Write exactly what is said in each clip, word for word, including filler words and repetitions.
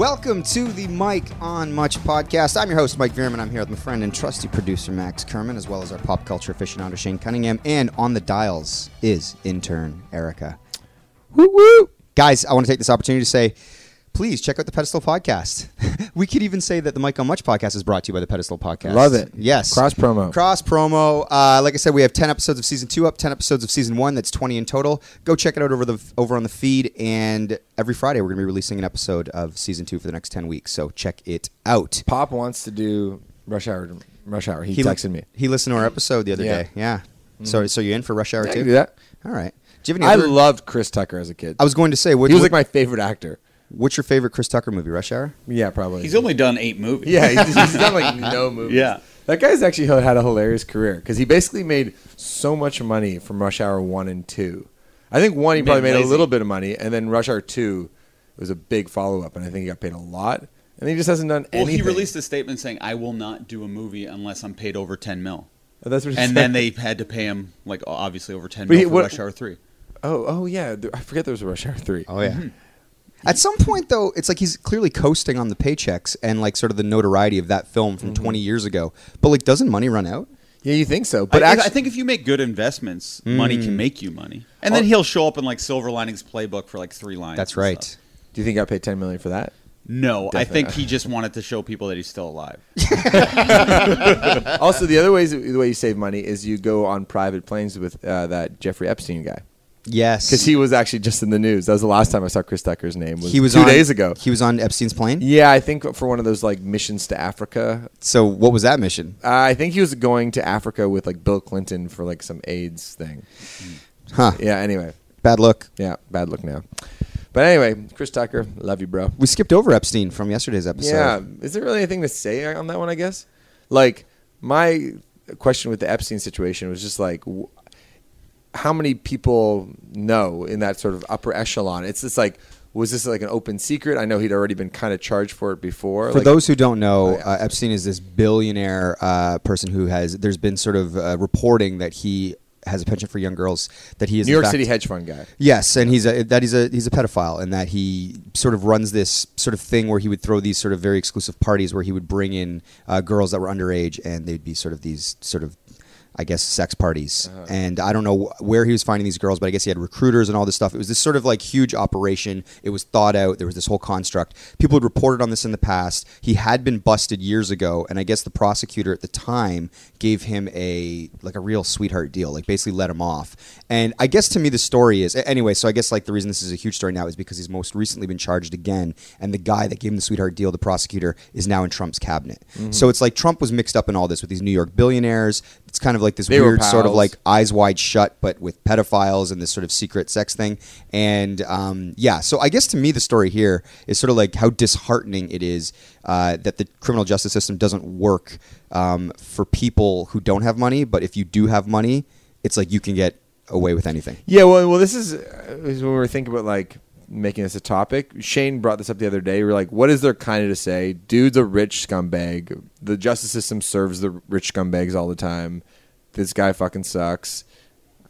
Welcome to the Mike on Much podcast. I'm your host, Mike Vierman. I'm here with my friend and trusty producer, Max Kerman, as well as our pop culture aficionado, Shane Cunningham. And on the dials is intern Erica. Woo-woo! Guys, I want to take this opportunity to say, please check out the Pedestal Podcast. We could even say that the Mike on Much podcast is brought to you by the Pedestal Podcast. Love it. Yes. Cross promo. Cross promo. Uh, like I said, we have ten episodes of season two up, ten episodes of season one. That's twenty in total. Go check it out over the over on the feed. And every Friday, we're going to be releasing an episode of season two for the next ten weeks. So check it out. Pop wants to do Rush Hour. Rush Hour. He, he texted me. He listened to our episode the other yeah. day. Yeah. Mm-hmm. So so you're in for Rush Hour yeah, too? I can do that. All right. Do you have any I other... loved Chris Tucker as a kid. I was going to say. What, he was what, like my favorite actor. What's your favorite Chris Tucker movie? Rush Hour? Yeah, probably. He's only done eight movies. Yeah, he's, he's done like no movies. Yeah. That guy's actually had a hilarious career because he basically made so much money from Rush Hour one and two. I think one, he, he probably made, made a little bit of money, and then Rush Hour two was a big follow-up, and I think he got paid a lot. And he just hasn't done well, anything. Well, he released a statement saying, I will not do a movie unless I'm paid over ten mil. Oh, that's what he and said. Then they had to pay him, like, obviously over ten but mil he, for what, Rush Hour three. Oh, oh, yeah. I forget there was a Rush Hour three. Oh, yeah. Mm-hmm. At some point, though, it's like he's clearly coasting on the paychecks and like sort of the notoriety of that film from mm-hmm. twenty years ago. But like, doesn't money run out? Yeah, you think so. But I, actually, I think if you make good investments, mm. money can make you money. And oh. then he'll show up in like Silver Linings Playbook for like three lines. That's right. Stuff. Do you think I paid ten million dollars for that? No, definitely. I think he just wanted to show people that he's still alive. Also, the other ways the way you save money is you go on private planes with uh, that Jeffrey Epstein guy. Yes. Because he was actually just in the news. That was the last time I saw Chris Tucker's name. Was he was two on, days ago. He was on Epstein's plane? Yeah, I think for one of those like missions to Africa. So what was that mission? Uh, I think he was going to Africa with like Bill Clinton for like some AIDS thing. Huh. Yeah, anyway. Bad look. Yeah, bad look now. But anyway, Chris Tucker, love you, bro. We skipped over Epstein from yesterday's episode. Yeah. Is there really anything to say on that one, I guess? Like, my question with the Epstein situation was just like... how many people know in that sort of upper echelon? It's just like, was this like an open secret? I know he'd already been kind of charged for it before. For like, those who don't know, uh, Epstein is this billionaire uh, person who has, there's been sort of uh, reporting that he has a penchant for young girls, that he is New York fact, City hedge fund guy. Yes, and he's a that he's a he's a pedophile, and that he sort of runs this sort of thing where he would throw these sort of very exclusive parties where he would bring in uh, girls that were underage, and they'd be sort of these sort of I guess, sex parties. Uh-huh. And I don't know where he was finding these girls, but I guess he had recruiters and all this stuff. It was this sort of like huge operation. It was thought out. There was this whole construct. People had reported on this in the past. He had been busted years ago. And I guess the prosecutor at the time gave him a, like a real sweetheart deal, like basically let him off. And I guess to me, the story is anyway. So I guess like the reason this is a huge story now is because he's most recently been charged again. And the guy that gave him the sweetheart deal, the prosecutor, is now in Trump's cabinet. Mm-hmm. So it's like Trump was mixed up in all this with these New York billionaires. It's kind of like this they weird sort of like Eyes Wide Shut, but with pedophiles and this sort of secret sex thing. And um, yeah, so I guess to me, the story here is sort of like how disheartening it is uh, that the criminal justice system doesn't work um, for people who don't have money. But if you do have money, it's like you can get away with anything. Yeah, well, well, this is, uh, is when we were thinking about like making this a topic. Shane brought this up the other day. We were like, what is there kind of to say? Dude's a rich scumbag. The justice system serves the rich scumbags all the time. This guy fucking sucks.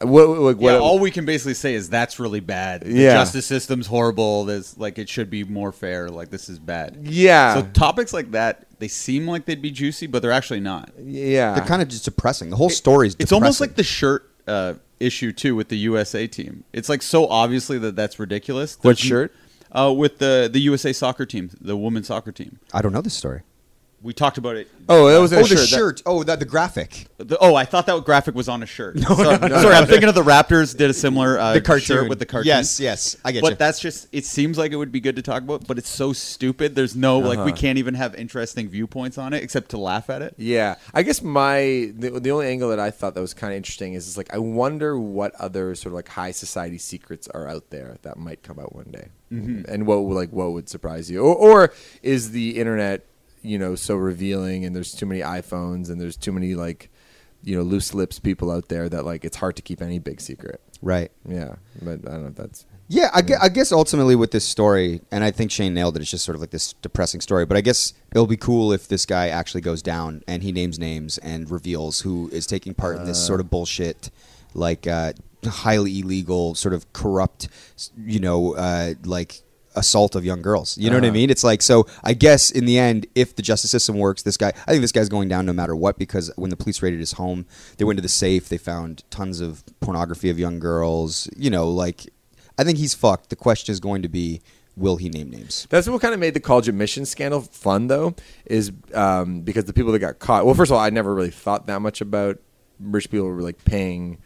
What, what, what, yeah, all we can basically say is that's really bad. The yeah. justice system's horrible. There's, like, it should be more fair. Like, this is bad. Yeah. So topics like that, they seem like they'd be juicy, but they're actually not. Yeah. They're kind of just depressing. The whole story's depressing. It's almost like the shirt uh, issue, too, with the U S A team. It's, like, so obviously that that's ridiculous. There's, what shirt? Uh, with the, the U S A soccer team, the women's soccer team. I don't know this story. We talked about it. Oh, that was in oh, a shirt. Oh, the shirt. That, oh, that the graphic. The, oh, I thought that graphic was on a shirt. No, sorry, no, no, sorry no. I'm thinking of the Raptors did a similar uh, the cartoon. Shirt with the cartoon. Yes, yes. I get but you. But that's just, it seems like it would be good to talk about, but it's so stupid. There's no, uh-huh. like, we can't even have interesting viewpoints on it except to laugh at it. Yeah. I guess my, the, the only angle that I thought that was kind of interesting is, is, like, I wonder what other sort of, like, high society secrets are out there that might come out one day. Mm-hmm. And what, like, what would surprise you? Or, or is the internet... you know, so revealing, and there's too many iPhones, and there's too many like, you know, loose lips people out there that like it's hard to keep any big secret. Right. Yeah, but I don't know if that's. Yeah, I, gu- I guess ultimately with this story, and I think Shane nailed it. It's just sort of like this depressing story, but I guess it'll be cool if this guy actually goes down and he names names and reveals who is taking part uh, in this sort of bullshit, like uh, highly illegal, sort of corrupt, you know, uh, like. assault of young girls. You know uh-huh. what I mean? It's like, so I guess in the end, if the justice system works, this guy, I think this guy's going down no matter what, because when the police raided his home, they went to the safe, they found tons of pornography of young girls, you know, like, I think he's fucked. The question is going to be, will he name names? That's what kind of made the college admissions scandal fun, though, is um, because the people that got caught. Well, first of all, I never really thought that much about rich people were like paying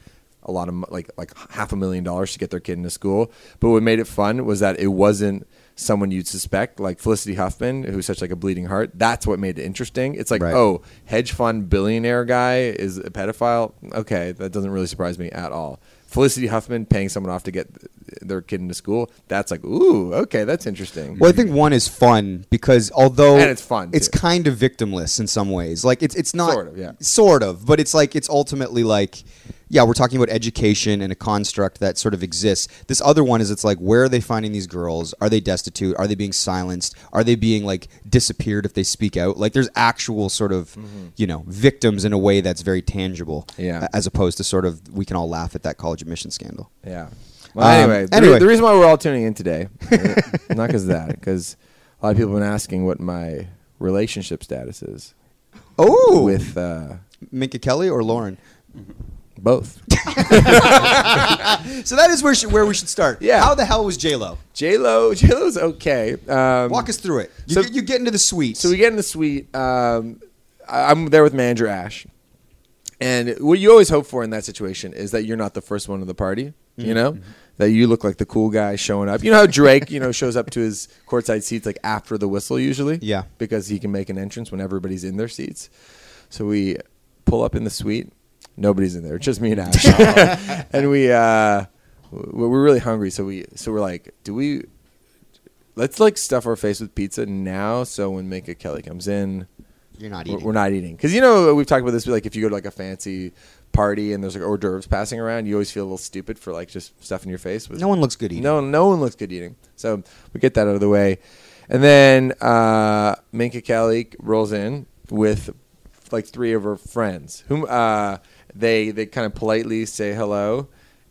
a lot of like like half a million dollars to get their kid into school. But what made it fun was that it wasn't someone you'd suspect, like Felicity Huffman, who's such like a bleeding heart. That's what made it interesting. It's like, right. oh, hedge fund billionaire guy is a pedophile. Okay, that doesn't really surprise me at all. Felicity Huffman paying someone off to get their kid into school. That's like, ooh, okay, that's interesting. Well, I think one is fun because although and it's fun, it's too. kind of victimless in some ways. Like it's it's not sort of, yeah. sort of, but it's like it's ultimately like, yeah, we're talking about education and a construct that sort of exists. This other one is it's like, where are they finding these girls? Are they destitute? Are they being silenced? Are they being like disappeared if they speak out? Like there's actual sort of, mm-hmm. you know, victims in a way that's very tangible. Yeah. As opposed to sort of, we can all laugh at that college admission scandal. Yeah. Well, um, anyway, the, anyway, the reason why we're all tuning in today, not because of that, because a lot of people have been asking what my relationship status is. Oh. With uh, Minka Kelly or Lauren? Both. So that is where she, where we should start. Yeah. How the hell was J-Lo? J-Lo, J-Lo's okay. Um, Walk us through it. You, so, get, you get into the suite. So we get in the suite. Um, I, I'm there with manager Ash. And what you always hope for in that situation is that you're not the first one to the party. Mm-hmm. You know? Mm-hmm. That you look like the cool guy showing up. You know how Drake, you know, shows up to his courtside seats like after the whistle usually? Yeah. Because he can make an entrance when everybody's in their seats. So we pull up in the suite. Nobody's in there. It's just me and Ash. And we uh, we're really hungry, so we so we're like, do we let's like stuff our face with pizza now? So when Minka Kelly comes in, you're not eating. We're not eating because you know we've talked about this. Like if you go to like a fancy party and there's like hors d'oeuvres passing around, you always feel a little stupid for like just stuffing your face with. No one looks good eating. No, no one looks good eating. So we get that out of the way, and then uh, Minka Kelly rolls in with like three of her friends whom. Uh, They they kind of politely say hello,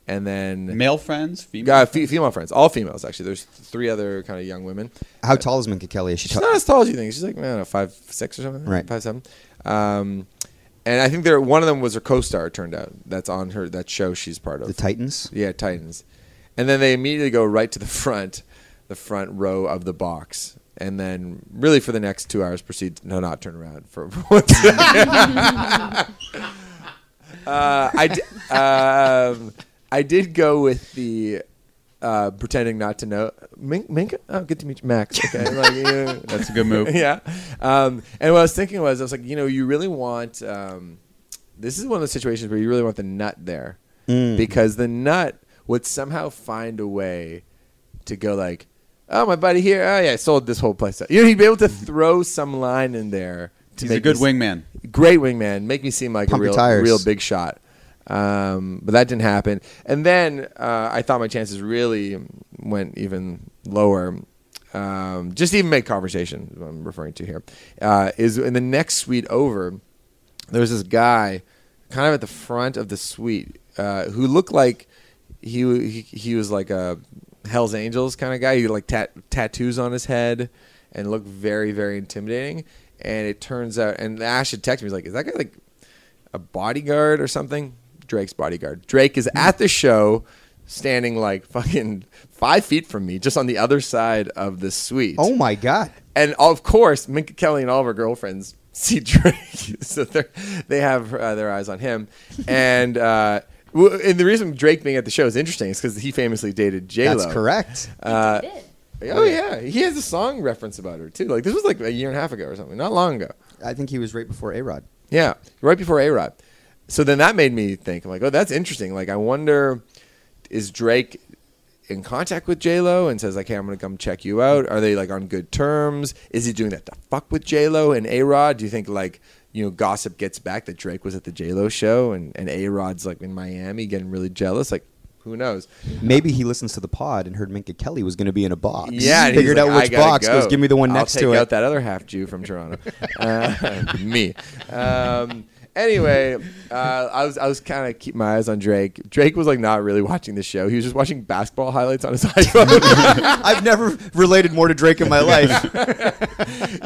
and then male friends, female, uh, f- female friends, all females actually. There's three other kind of young women. How uh, tall is Minka Kelly? Is she she's tall? Not as tall as you think. She's like I don't know, five six or something, right? Five seven. Um, and I think there one of them was her co-star. It turned out that's on her that show she's part of the Titans. Yeah, Titans. And then they immediately go right to the front, the front row of the box. And then, really, for the next two hours, proceed to no, not turn around for one second. Uh, I, d- um, I did go with the uh, pretending not to know. Min- Minka? Oh, good to meet you. Max. Okay. Like, you know, that's a good move. Yeah. Um, and what I was thinking was, I was like, you know, you really want, um, this is one of those situations where you really want the nut there. Mm. Because the nut would somehow find a way to go like, oh, my buddy here. Oh, yeah, I sold this whole place up. You know, he'd be able to throw some line in there. He's a good wingman. Great wingman. Make me seem like a real, real big shot. Um, but that didn't happen. And then uh, I thought my chances really went even lower. Um, just to even make conversation, what I'm referring to here, uh, is in the next suite over, there was this guy kind of at the front of the suite uh, who looked like he, he he was like a Hell's Angels kind of guy. He had like tat- tattoos on his head and looked very, very intimidating. And it turns out, and Ash had texted me, he's like, is that guy like a bodyguard or something? Drake's bodyguard. Drake is at the show standing like fucking five feet from me, just on the other side of the suite. Oh, my God. And, of course, Minka Kelly and all of her girlfriends see Drake. So they have uh, their eyes on him. And uh, and the reason Drake being at the show is interesting is because he famously dated J-Lo. That's correct. Uh, he did. Oh, yeah. He has a song reference about her, too. Like, this was like a year and a half ago or something. Not long ago. I think he was right before A-Rod. Yeah, right before A-Rod. So then that made me think. I'm like, oh, that's interesting. Like, I wonder, is Drake in contact with J-Lo and says, like, hey, I'm going to come check you out? Are they, like, on good terms? Is he doing that to fuck with J-Lo and A-Rod? Do you think, like, you know, gossip gets back that Drake was at the J-Lo show and, and A-Rod's, like, in Miami getting really jealous? Like, who knows? Maybe he listens to the pod and heard Minka Kelly was going to be in a box. Yeah, and figured like, out which box. Go. Goes, give me the one I'll next to it. I'll take out that other half Jew from Toronto. uh, me. Um, Anyway, uh, I was I was kind of keeping my eyes on Drake. Drake was like not really watching the show. He was just watching basketball highlights on his iPhone. I've never related more to Drake in my life.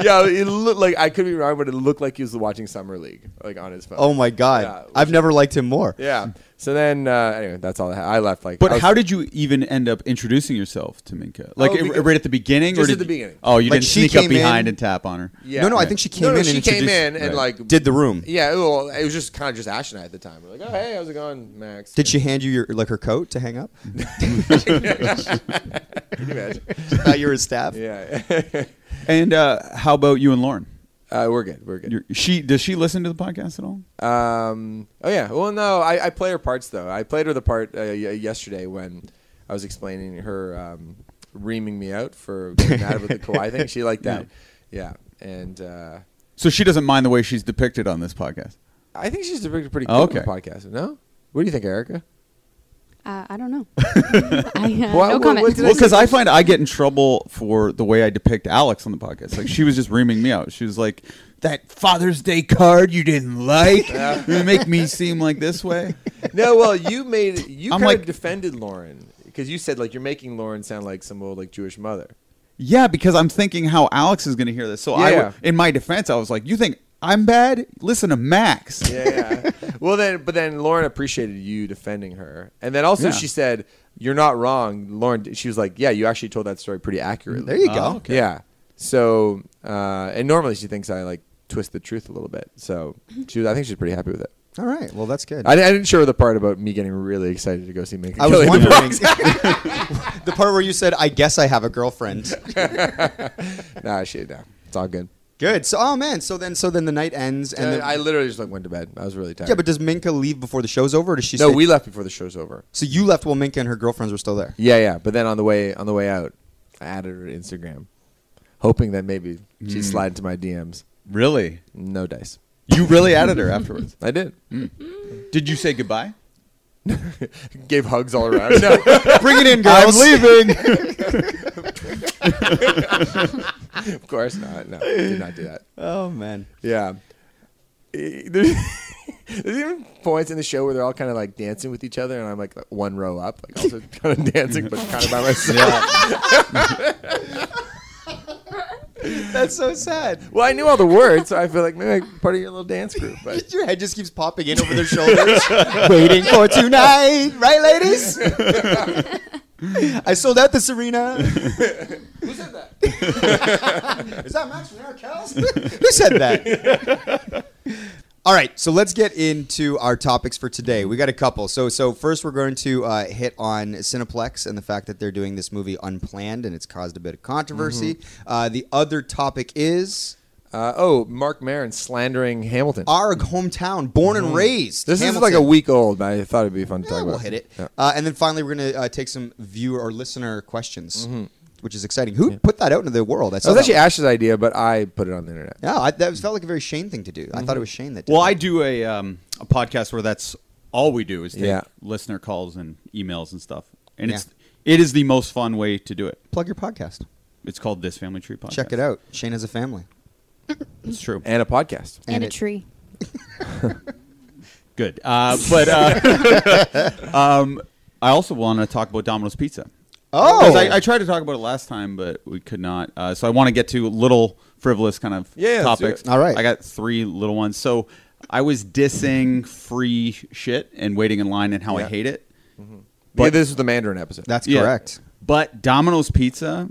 Yeah, it looked like, I could be wrong, but it looked like he was watching Summer League like on his phone. Oh my God, yeah, I've never liked him more. Yeah. So then, uh, anyway, that's all I, I left. Like, but I how did you even end up introducing yourself to Minka? Like, oh, right at the beginning, just or did at the beginning? Oh, you like didn't sneak up behind in. and tap on her. Yeah. No, no, right. I think she came no, no, in. She and came in and right. like did the room. Yeah, well, it was just kind of just Ash and I at the time. We're like, oh hey, how's it going, Max? Did she hand you your like her coat to hang up? Can you imagine? She thought you were his staff. Yeah. And uh, how about you and Lauren? Uh, we're good. We're good. You're, she does she listen to the podcast at all? Um, oh yeah. Well, no. I, I play her parts though. I played her the part uh, yesterday when I was explaining her um, reaming me out for getting out with the Kawhi thing. She liked that. Yeah. yeah. And uh, so she doesn't mind the way she's depicted on this podcast. I think she's depicted pretty good oh, okay. on the podcast. No. What do you think, Erica? Uh, I don't know. I, uh, well, no comment. Well, because I find I get in trouble for the way I depict Alex on the podcast. Like, she was just reaming me out. She was like, that Father's Day card you didn't like? Yeah. You make me seem like this way? No, well, you made, you kind like, of defended Lauren. Because you said, like, you're making Lauren sound like some old, like, Jewish mother. Yeah, because I'm thinking how Alex is going to hear this. So, yeah, I, yeah. in my defense, I was like, you think I'm bad? Listen to Max. Yeah, yeah. Well, then, but then Lauren appreciated you defending her. And then also yeah. she said, you're not wrong. Lauren, she was like, yeah, you actually told that story pretty accurately. There you go. Oh, okay. Yeah. So, uh, and normally she thinks I like twist the truth a little bit. So she was, I think she's pretty happy with it. All right. Well, that's good. I, I didn't show her the part about me getting really excited to go see Minka. I was wondering. The, the part where you said, I guess I have a girlfriend. Nah, she, nah, it's all good. Good. So, oh man. So then, so then the night ends, and uh, then, I literally just like went to bed. I was really tired. Yeah, but does Minka leave before the show's over? Or does she? No, stay? We left before the show's over. So you left while Minka and her girlfriends were still there. Yeah, yeah. But then on the way on the way out, I added her to Instagram, hoping that maybe mm. she'd slide into my D Ms. Really? No dice. You really added her afterwards? I did. Mm. Did you say goodbye? Gave hugs all around. No. Bring it in, girls. I'm leaving. Of course not. No, did not do that. Oh, man. Yeah. There's, there's even points in the show where they're all kind of like dancing with each other, and I'm like, like one row up, like also kind of dancing, but kind of by myself. That's so sad. Well, I knew all the words, so I feel like maybe I'm part of your little dance group. But your head just keeps popping in over their shoulders. Waiting for tonight. Right, ladies? I sold out the Serena. Who said that? Is that Max from Arkells? Who said that? All right, so let's get into our topics for today. We got a couple. So, so first we're going to uh, hit on Cineplex and the fact that they're doing this movie Unplanned, and it's caused a bit of controversy. Mm-hmm. Uh, the other topic is uh, oh, Mark Maron slandering Hamilton, our hometown, born mm-hmm. and raised. This Hamilton. Is like a week old, but I thought it'd be fun to yeah, talk we'll about. We'll hit it, yeah. uh, and then finally we're going to uh, take some viewer or listener questions. Mm-hmm. Which is exciting. Who yeah. put that out into the world? I saw that was actually that Ash's idea, but I put it on the internet. Yeah, I, that felt like a very Shane thing to do. Mm-hmm. I thought it was Shane that did Well, that. I do a um, a podcast where that's all we do is take yeah. listener calls and emails and stuff. And yeah. it's it is the most fun way to do it. Plug your podcast. It's called This Family Tree Podcast. Check it out. Shane has a family. It's true. And a podcast. And, and a it. tree. Good. Uh, but uh, um, I also want to talk about Domino's Pizza. Oh, I, I tried to talk about it last time, but we could not. Uh, so I want to get to little frivolous kind of yeah, topics. All right. I got three little ones. So I was dissing free shit and waiting in line and how yeah. I hate it. Mm-hmm. But yeah, this is the Mandarin episode. That's yeah. correct. But Domino's Pizza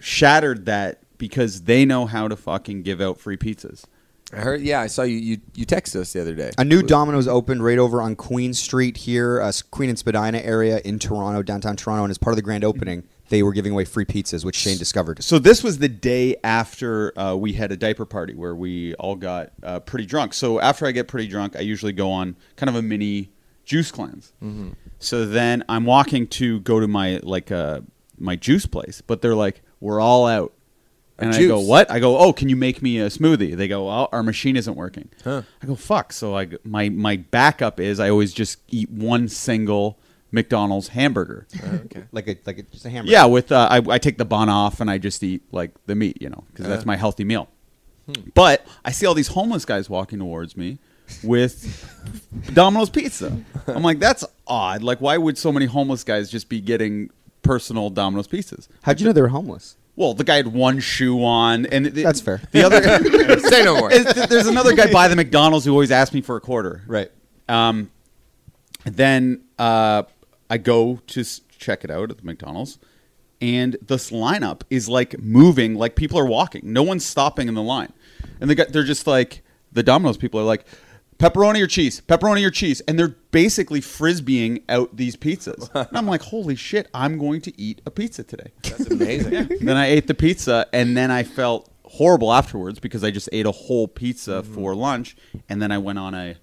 shattered that because they know how to fucking give out free pizzas. I heard, yeah, I saw you, you you texted us the other day. A new Domino's opened right over on Queen Street here, uh, Queen and Spadina area in Toronto, downtown Toronto, and as part of the grand opening, they were giving away free pizzas, which Shane discovered. So this was the day after uh, we had a diaper party where we all got uh, pretty drunk. So after I get pretty drunk, I usually go on kind of a mini juice cleanse. Mm-hmm. So then I'm walking to go to my like uh, my juice place, but they're like, we're all out. And juice. I go, what? I go, oh, can you make me a smoothie? They go, oh, our machine isn't working. Huh. I go, fuck. So I, my, my backup is I always just eat one single McDonald's hamburger. Oh, okay. like a, like a, just a hamburger. Yeah, with uh, I, I take the bun off and I just eat like the meat, you know, because uh. that's my healthy meal. Hmm. But I see all these homeless guys walking towards me with Domino's pizza. I'm like, that's odd. Like, why would so many homeless guys just be getting personal Domino's pizzas? How'd you know they were homeless? Well, the guy had one shoe on, and the, that's fair. The other, say no more. There's another guy by the McDonald's who always asked me for a quarter. Right. Um, then uh, I go to check it out at the McDonald's, and this lineup is like moving, like people are walking. No one's stopping in the line, and they got they're just like the Domino's people are like, pepperoni or cheese, pepperoni or cheese, and they're basically frisbeeing out these pizzas. And I'm like, holy shit, I'm going to eat a pizza today. That's amazing. Yeah. Then I ate the pizza, and then I felt horrible afterwards because I just ate a whole pizza mm. for lunch, and then I went on a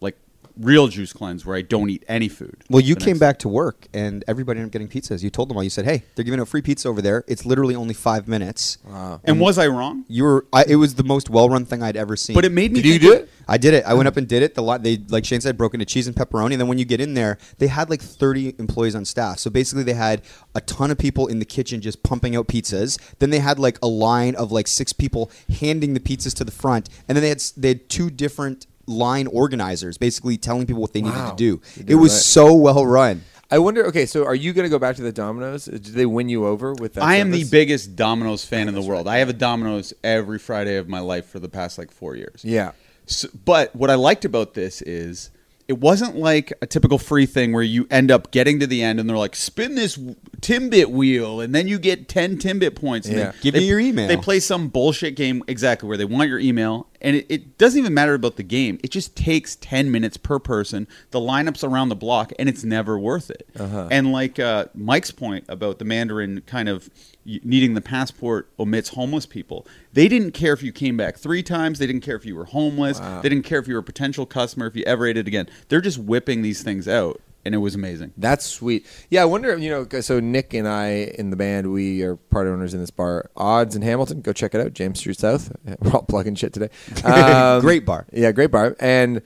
like real juice cleanse where I don't eat any food. Well, you came back to work, and everybody ended up getting pizzas. You told them all. You said, hey, they're giving out free pizza over there. It's literally only five minutes. Wow. And, and was I wrong? You were. I, it was the most well-run thing I'd ever seen. But it made me. Did you do it? I did it. I went up and did it. The lot they, like Shane said, broke into cheese and pepperoni. And then when you get in there, they had like thirty employees on staff. So basically, they had a ton of people in the kitchen just pumping out pizzas. Then they had like a line of like six people handing the pizzas to the front. And then they had they had two different line organizers basically telling people what they wow. needed to do. You're doing it was right. so well run. I wonder, okay, so are you going to go back to the Domino's? Did they win you over with that I service? Am the biggest Domino's fan Domino's in the world. Right. I have a Domino's every Friday of my life for the past like four years. Yeah. So, but what I liked about this is it wasn't like a typical free thing where you end up getting to the end and they're like, spin this Timbit wheel and then you get ten Timbit points. And yeah. they, Give they, me your email. They play some bullshit game exactly where they want your email. And it, it doesn't even matter about the game. It just takes ten minutes per person. The lineup's around the block, and it's never worth it. Uh-huh. And like uh, Mike's point about the Mandarin kind of needing the passport omits homeless people. They didn't care if you came back three times. They didn't care if you were homeless. Wow. They didn't care if you were a potential customer, if you ever ate it again. They're just whipping these things out. And it was amazing. That's sweet. Yeah, I wonder, you know, so Nick and I in the band, we are part owners in this bar, Odds in Hamilton. Go check it out, James Street South. We're all plugging shit today. Um, great bar. Yeah, great bar. And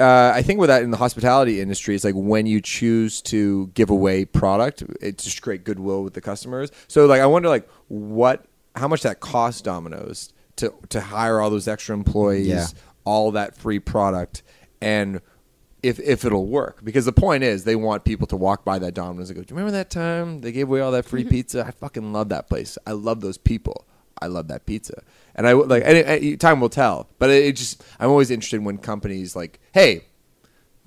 uh, I think with that in the hospitality industry, it's like when you choose to give away product, it's just great goodwill with the customers. So, like, I wonder, like, what, how much that costs Domino's to, to hire all those extra employees, yeah. all that free product, and If if it'll work. Because the point is, they want people to walk by that Domino's and go, do you remember that time they gave away all that free pizza? I fucking love that place. I love those people. I love that pizza. And I like, and it, and time will tell. But it, it just, I'm always interested when companies like, hey,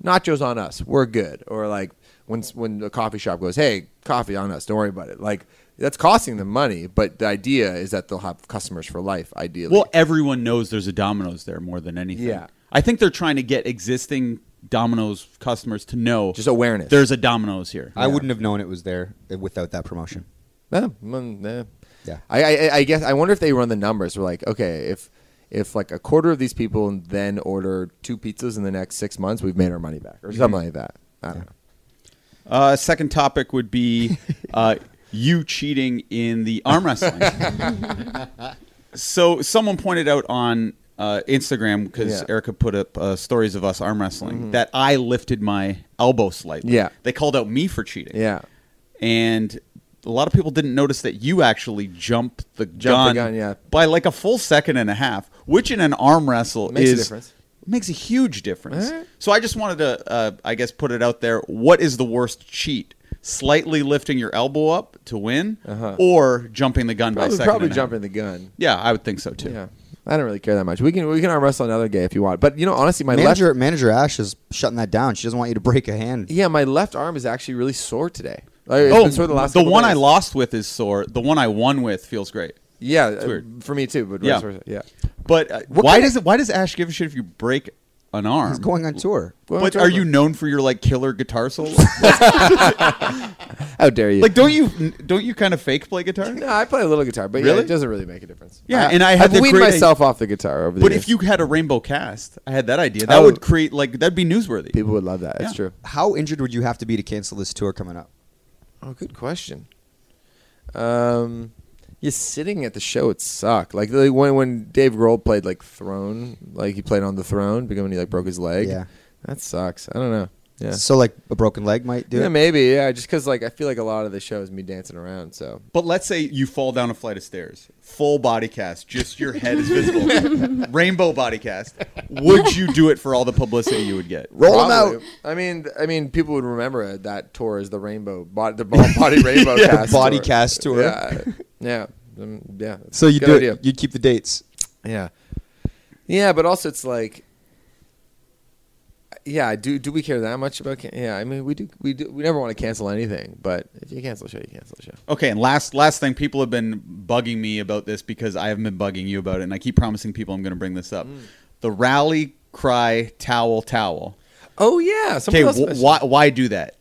nachos on us. We're good. Or like when when a coffee shop goes, hey, coffee on us. Don't worry about it. Like, that's costing them money, but the idea is that they'll have customers for life, ideally. Well, everyone knows there's a Domino's there more than anything. Yeah. I think they're trying to get existing Domino's customers to know, just awareness, there's a Domino's here. I yeah. wouldn't have known it was there without that promotion. No, no. Yeah, I, I, I guess I wonder if they run the numbers. We're like, okay, if if like a quarter of these people then order two pizzas in the next six months, we've made our money back or something like that. I don't yeah. know. Uh, second topic would be uh, you cheating in the arm wrestling. So someone pointed out on Uh, Instagram, because yeah. Erica put up uh, stories of us arm wrestling, mm-hmm. that I lifted my elbow slightly. Yeah. They called out me for cheating. Yeah. And a lot of people didn't notice that you actually jumped the gun, Jump the gun yeah. by like a full second and a half, which in an arm wrestle makes is, a difference. Makes a huge difference. Right. So I just wanted to, uh, I guess, put it out there. What is the worst cheat? Slightly lifting your elbow up to win, uh-huh. or jumping the gun probably, by a second probably and jumping half. The gun. Yeah, I would think so too. Yeah. I don't really care that much. We can we can arm wrestle another day if you want. But, you know, honestly, my manager, left... Manager Ash is shutting that down. She doesn't want you to break a hand. Yeah, my left arm is actually really sore today. Like, it's oh, been sore the last the one days. I lost with is sore. The one I won with feels great. Yeah, it's weird. Uh, for me too. But yeah. Sore, yeah. But uh, why, does it, why does Ash give a shit if you break an arm? He's going on tour. Going but on tour are you known for your, like, killer guitar solos? How dare you? Like, don't you don't you kind of fake play guitar? No, I play a little guitar, but really? Yeah, it doesn't really make a difference. Yeah, I, and I had I've weaned myself a, off the guitar over the But years. If you had a rainbow cast, I had that idea. That oh, would create, like, that'd be newsworthy. People would love that. That's yeah. true. How injured would you have to be to cancel this tour coming up? Oh, good question. Um, you're sitting at the show. It sucked. Like, like when when Dave Grohl played like Throne, like he played on the Throne, but when he like broke his leg, yeah, that sucks. I don't know. Yeah. So like a broken leg might do yeah, it? Yeah, maybe. Yeah, just because like I feel like a lot of the show is me dancing around. So. But let's say you fall down a flight of stairs. Full body cast. Just your head is visible. Rainbow body cast. Would you do it for all the publicity you would get? Roll them out. I mean, I mean, people would remember that tour as the rainbow, body, the body rainbow yeah, cast body tour. cast tour. Yeah. Yeah. Um, yeah. So you do it. You'd keep the dates. Yeah. Yeah, but also it's like, yeah, do do we care that much about? Can yeah, I mean, we do. We do. We never want to cancel anything, but if you cancel a show, you cancel a show. Okay, and last last thing, people have been bugging me about this because I haven't been bugging you about it, and I keep promising people I'm going to bring this up. Mm. The rally cry towel towel. Oh yeah. Okay, wh- why why do that?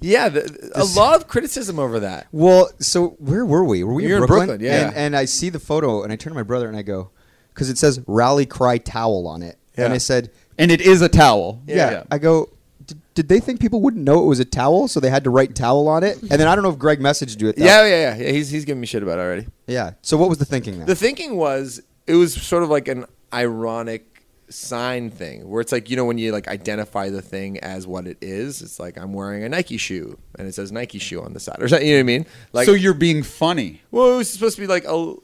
Yeah, the, the, a lot of criticism over that. Well, so where were we? Were we You're in Brooklyn? In Brooklyn yeah, and, and I see the photo, and I turn to my brother, and I go, because it says rally cry towel on it, yeah. and I said. And it is a towel. Yeah. yeah. yeah. I go, D- did they think people wouldn't know it was a towel, so they had to write towel on it? And then I don't know if Greg messaged you at that. Yeah, yeah, yeah. yeah he's, he's giving me shit about it already. Yeah. So what was the thinking then? The thinking was, it was sort of like an ironic sign thing, where it's like, you know, when you like identify the thing as what it is, it's like, I'm wearing a Nike shoe, and it says Nike shoe on the side. Or something, you know what I mean? Like, so you're being funny. Well, it was supposed to be like a...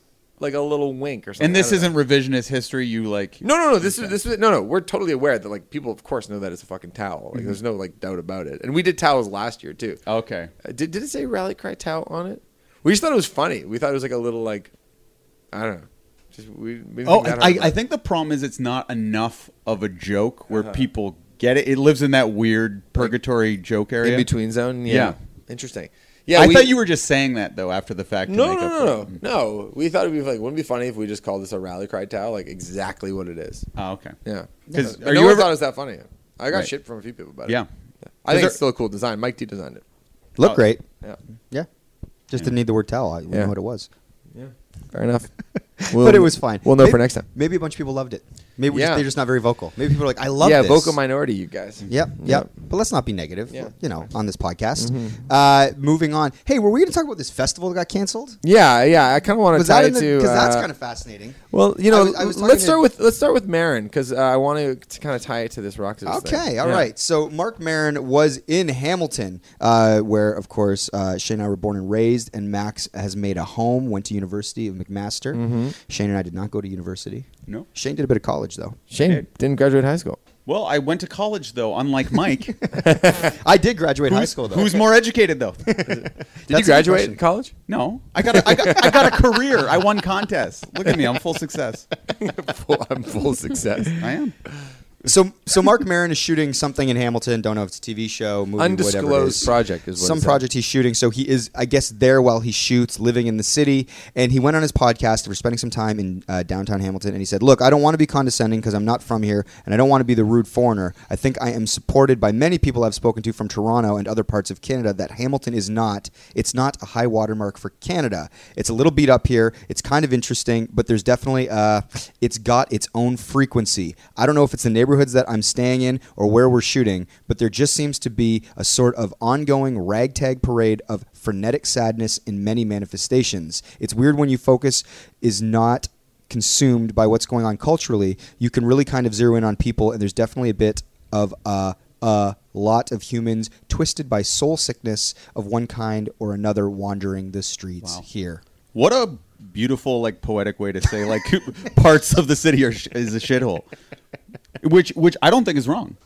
Like a little wink or something. And this isn't know. revisionist history. You like no, no, no. This is this is no, no. We're totally aware that like people, of course, know that it's a fucking towel. Like mm-hmm. there's no like doubt about it. And we did towels last year too. Okay. Uh, did did it say rally cry towel on it? We just thought it was funny. We thought it was like a little like, I don't know. Just we. we oh, I I think the problem is it's not enough of a joke where uh-huh. people get it. It lives in that weird purgatory like, joke area, in between zone. Yeah. yeah. Interesting. Yeah, I we, thought you were just saying that though after the fact. No, no, no, no, no. We thought it'd be like, wouldn't it be funny if we just called this a rally cry towel, like exactly what it is. Oh, okay. Yeah, because no, no one ever... thought it was that funny. I got right. shit from a few people about it. Yeah, yeah. I think there... it's still a cool design. Mike D designed it. Looked oh, great. Yeah, yeah. Just yeah. didn't need the word towel. I didn't yeah. know what it was. Yeah, fair enough. We'll, but it was fine. We'll know maybe, for next time. Maybe a bunch of people loved it. Maybe yeah. just, they're just not very vocal. Maybe people are like, I love yeah, this. Yeah, vocal minority, you guys. Yep, yep. Yeah. But let's not be negative, yeah. you know, on this podcast. Mm-hmm. Uh, moving on. Hey, were we going to talk about this festival that got canceled? Yeah, yeah. I kind of want to tie it to... Because uh, that's kind of fascinating. Well, you know, I was, I was let's, start with, let's start with Maron, because uh, I want to kind of tie it to this Roxodus okay, thing. Okay, all yeah. right. So Mark Maron was in Hamilton, uh, where, of course, uh, Shane and I were born and raised, and Max has made a home, went to University of McMaster. Mm-hmm. Shane and I did not go to university. No. Shane did a bit of college, though. Shane did. didn't graduate high school. Well, I went to college, though, unlike Mike. I did graduate who's, high school, though. Who's more educated, though? Did That's you graduate college? No. I got, a, I, got, I got a career. I won contests. Look at me. I'm full success. full, I'm full success. I am. So so Mark Maron is shooting something in Hamilton. Don't know if it's a T V show, movie, Undisclosed whatever it is. project is what Some project he's shooting. So he is, I guess, there while he shoots, living in the city. And he went on his podcast. We're spending some time in uh, downtown Hamilton. And he said, look, I don't want to be condescending because I'm not from here. And I don't want to be the rude foreigner. I think I am supported by many people I've spoken to from Toronto and other parts of Canada that Hamilton is not. It's not a high watermark for Canada. It's a little beat up here. It's kind of interesting. But there's definitely, uh, it's got its own frequency. I don't know if it's the neighborhood. That I'm staying in or where we're shooting, but there just seems to be a sort of ongoing ragtag parade of frenetic sadness in many manifestations. It's weird when you focus is not consumed by what's going on culturally. You can really kind of zero in on people, and there's definitely a bit of a, a lot of humans twisted by soul sickness of one kind or another wandering the streets wow. here. What a beautiful, like, poetic way to say, like, parts of the city are sh- is a shithole. Which which I don't think is wrong.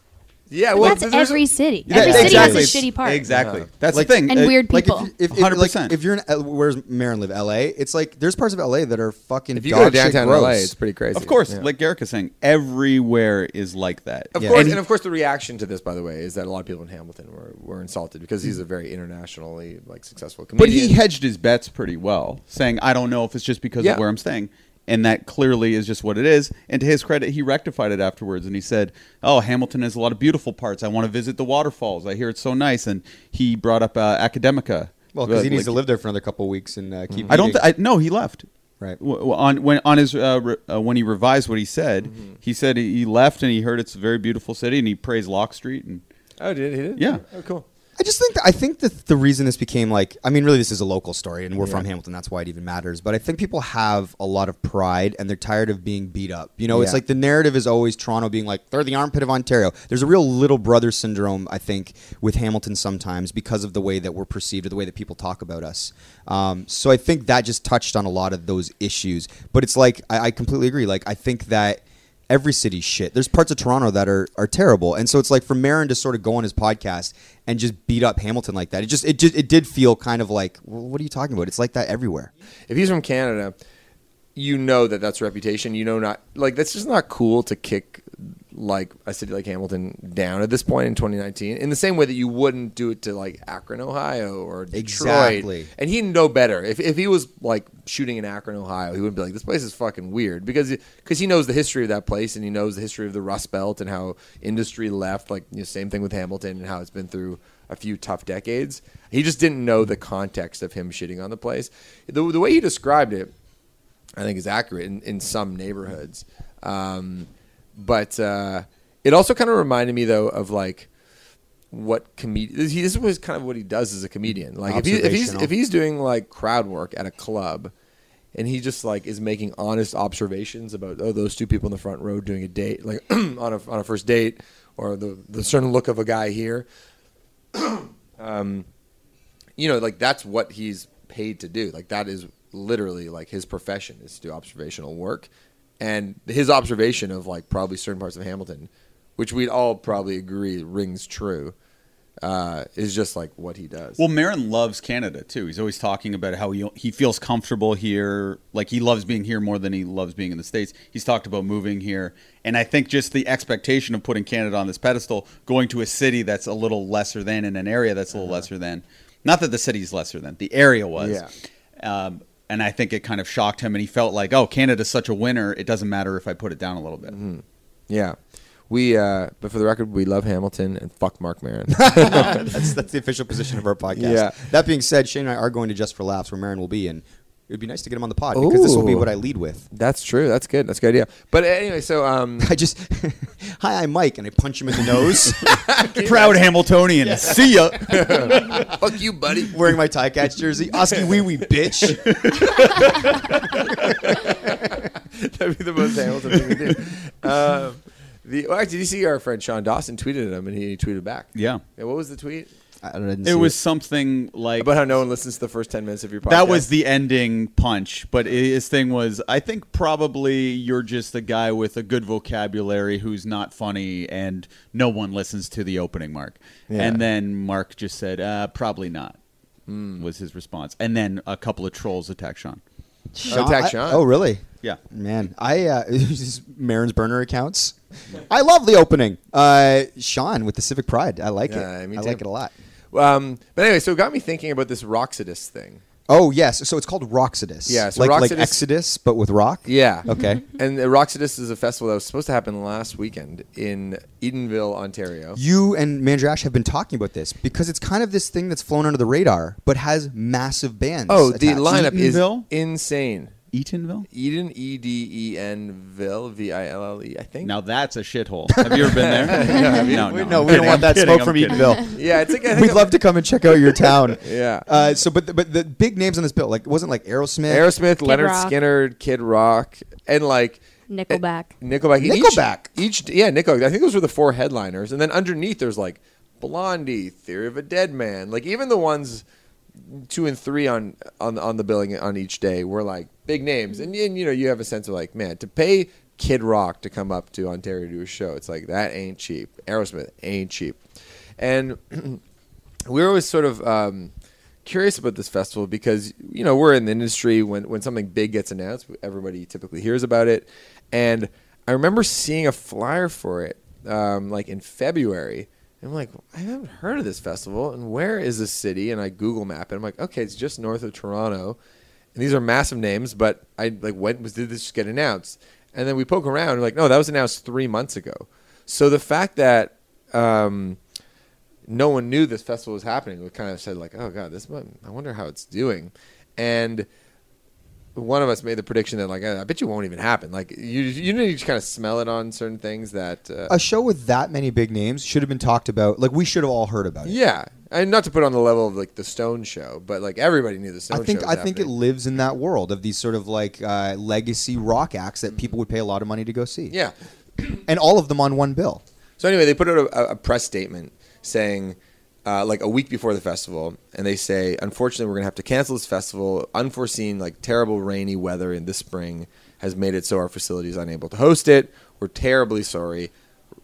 Yeah, well, that's every city. Every yeah, city exactly. has a shitty part. Exactly, yeah. that's like, the thing. And uh, weird people. Like if, if, if, one hundred percent. Like if you're in L- where's Marin live, L A. It's like there's parts of L A that are fucking. If you dog go to downtown L A, it's pretty crazy. Of course, yeah. like Erica's saying, everywhere is like that. Of yeah. course, and, and of course, the reaction to this, by the way, is that a lot of people in Hamilton were, were insulted because he's a very internationally like successful comedian. But he hedged his bets pretty well, saying, "I don't know if it's just because yeah. of where I'm staying." And that clearly is just what it is. And to his credit, he rectified it afterwards. And he said, oh, Hamilton has a lot of beautiful parts. I want to visit the waterfalls. I hear it's so nice. And he brought up uh, Academica. Well, because he needs like, to live there for another couple of weeks and uh, keep I don't. Th- I, no, he left. Right. W- on when on his uh, re- uh, when he revised what he said, mm-hmm. he said he left and he heard it's a very beautiful city. And he praised Lock Street. And, oh, did he? Did? Yeah. Oh, cool. I just think that, I think that the reason this became like, I mean, really, this is a local story, and we're yeah. from Hamilton. That's why it even matters. But I think people have a lot of pride, and they're tired of being beat up. You know, yeah. it's like the narrative is always Toronto being like, they're the armpit of Ontario. There's a real little brother syndrome, I think, with Hamilton sometimes because of the way that we're perceived or the way that people talk about us. Um, so I think that just touched on a lot of those issues. But it's like, I, I completely agree. Like, I think that every city's shit. There's parts of Toronto that are, are terrible. And so it's like for Maron to sort of go on his podcast and just beat up Hamilton like that. It just, it just, it did feel kind of like, well, what are you talking about? It's like that everywhere. If he's from Canada, you know that that's reputation. You know, not like, that's just not cool to kick like a city like Hamilton down at this point in twenty nineteen, in the same way that you wouldn't do it to like Akron, Ohio, or Detroit. Exactly. And he'd know better. If if he was like shooting in Akron, Ohio, he wouldn't be like, this place is fucking weird, because because he knows the history of that place, and he knows the history of the Rust Belt and how industry left. Like, you know, same thing with Hamilton and how it's been through a few tough decades. He just didn't know the context of him shitting on the place. The the way he described it, I think, is accurate in, in some neighborhoods. Um, But uh, it also kind of reminded me, though, of like what comedian. This is kind of what he does as a comedian. Like if, he, if he's if he's doing like crowd work at a club, and he just like is making honest observations about, oh, those two people in the front row doing a date, like on a on a first date, or the the certain look of a guy here. um, you know, like that's what he's paid to do. Like that is literally like his profession, is to do observational work. And his observation of like probably certain parts of Hamilton, which we'd all probably agree rings true, uh, is just like what he does. Well, Maron loves Canada too. He's always talking about how he he feels comfortable here. Like he loves being here more than he loves being in the States. He's talked about moving here. And I think just the expectation of putting Canada on this pedestal, going to a city that's a little lesser than, in an area that's a little uh-huh. lesser than. Not that the city's lesser than, the area was. Yeah. Um, And I think it kind of shocked him, and he felt like, oh, Canada's such a winner. It doesn't matter if I put it down a little bit. Mm-hmm. Yeah. We, uh, but for the record, we love Hamilton and fuck Mark Maron. that's, that's the official position of our podcast. Yeah. That being said, Shane and I are going to Just for Laughs, where Maron will be, and it would be nice to get him on the pod, because Ooh. This will be what I lead with. That's true. That's good. That's a good idea. But anyway, so um, I just hi, I'm Mike, and I punch him in the nose. Proud Hamiltonian. Yeah. See ya. Fuck you, buddy. Wearing my Tie Cats jersey. Oski wee wee, bitch. That'd be the most Hamilton thing we do. Um, the well, actually, did you see our friend Sean Dawson tweeted at him, and he tweeted back? Yeah. Yeah, what was the tweet? I didn't it was it. something like about how no one listens to the first ten minutes of your podcast. That was the ending punch, but his thing was, I think probably you're just a guy with a good vocabulary who's not funny, and no one listens to the opening, Mark. Yeah. And then Mark just said, uh, probably not, mm. was his response. And then a couple of trolls attacked Sean. Sean, oh, attack Sean. I, oh, really? Yeah, man. I uh, Maron's burner accounts. I love the opening. Uh, Sean with the civic pride. I like yeah, it. I like it a lot. Um, but anyway, so it got me thinking about this Roxodus thing. Oh, yes. So it's called Roxodus. Yeah. So like, Roxodus, like Exodus, but with rock? Yeah. Okay. And the Roxodus is a festival that was supposed to happen last weekend in Edenvale, Ontario. You and Mandrash have been talking about this, because it's kind of this thing that's flown under the radar, but has massive bands. Oh, attached. The lineup Edenville? Is insane. Edenville? Eden, E D E N Ville, V I L L E, I think. Now that's a shithole. Have you ever been there? yeah, no, no, we, no, we kidding, don't want that kidding, smoke I'm from kidding. Edenville. yeah, it's like, I think we'd I'm love to come and check out your town. yeah. Uh, so, but the, but the big names on this bill, like, it wasn't like Aerosmith, Aerosmith, Kid Leonard Rock. Skinner, Kid Rock, and like Nickelback, uh, Nickelback, Nickelback. Each, each, yeah, Nickelback. I think those were the four headliners, and then underneath there's like Blondie, Theory of a Dead Man, like even the ones two and three on on on the billing on each day were like big names, and, and you know, you have a sense of like, man, to pay Kid Rock to come up to Ontario to do a show, it's like, that ain't cheap. Aerosmith ain't cheap. And we were always sort of um, curious about this festival, because, you know, we're in the industry, when, when something big gets announced, everybody typically hears about it. And I remember seeing a flyer for it um, like in February. I'm like, I haven't heard of this festival, and where is this city? And I Google map it. I'm like, okay, it's just north of Toronto, and these are massive names. But I like, when was did this just get announced? And then we poke around, and we're like, no, that was announced three months ago. So the fact that um, no one knew this festival was happening, we kind of said like, oh god, this one, I wonder how it's doing. And one of us made the prediction that, like, I bet you won't even happen. Like, you you need to kind of smell it on certain things that... Uh, a show with that many big names should have been talked about. Like, we should have all heard about it. Yeah. And not to put on the level of like the Stone Show, but like everybody knew the Stone Show. I think Show was I happening. think it lives in that world of these sort of like uh, legacy rock acts that people would pay a lot of money to go see. Yeah, and all of them on one bill. So anyway, they put out a, a press statement saying, uh, like a week before the festival, and they say, unfortunately, we're gonna have to cancel this festival. Unforeseen, like terrible rainy weather in this spring has made it so our facility is unable to host it. We're terribly sorry.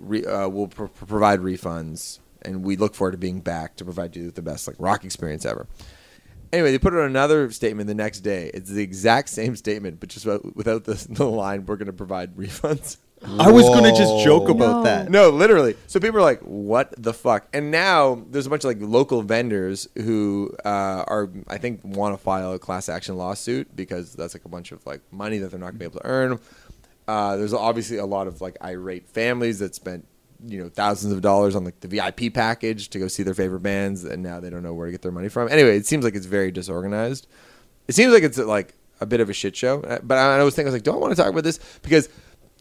Re uh, we'll pr provide refunds, and we look forward to being back to provide you with the best like rock experience ever. Anyway, they put out another statement the next day. It's the exact same statement, but just without the, the line, we're going to provide refunds. Whoa. I was going to just joke about no. that. No, literally. So people are like, what the fuck? And now there's a bunch of like local vendors who uh, are, I think, want to file a class action lawsuit because that's like a bunch of like money that they're not going to be able to earn. Uh, there's obviously a lot of like irate families that spent, you know, thousands of dollars on like the V I P package to go see their favorite bands, and now they don't know where to get their money from. Anyway, it seems like it's very disorganized. It seems like it's like a bit of a shit show. But I, I was thinking, I was like, do I want to talk about this? Because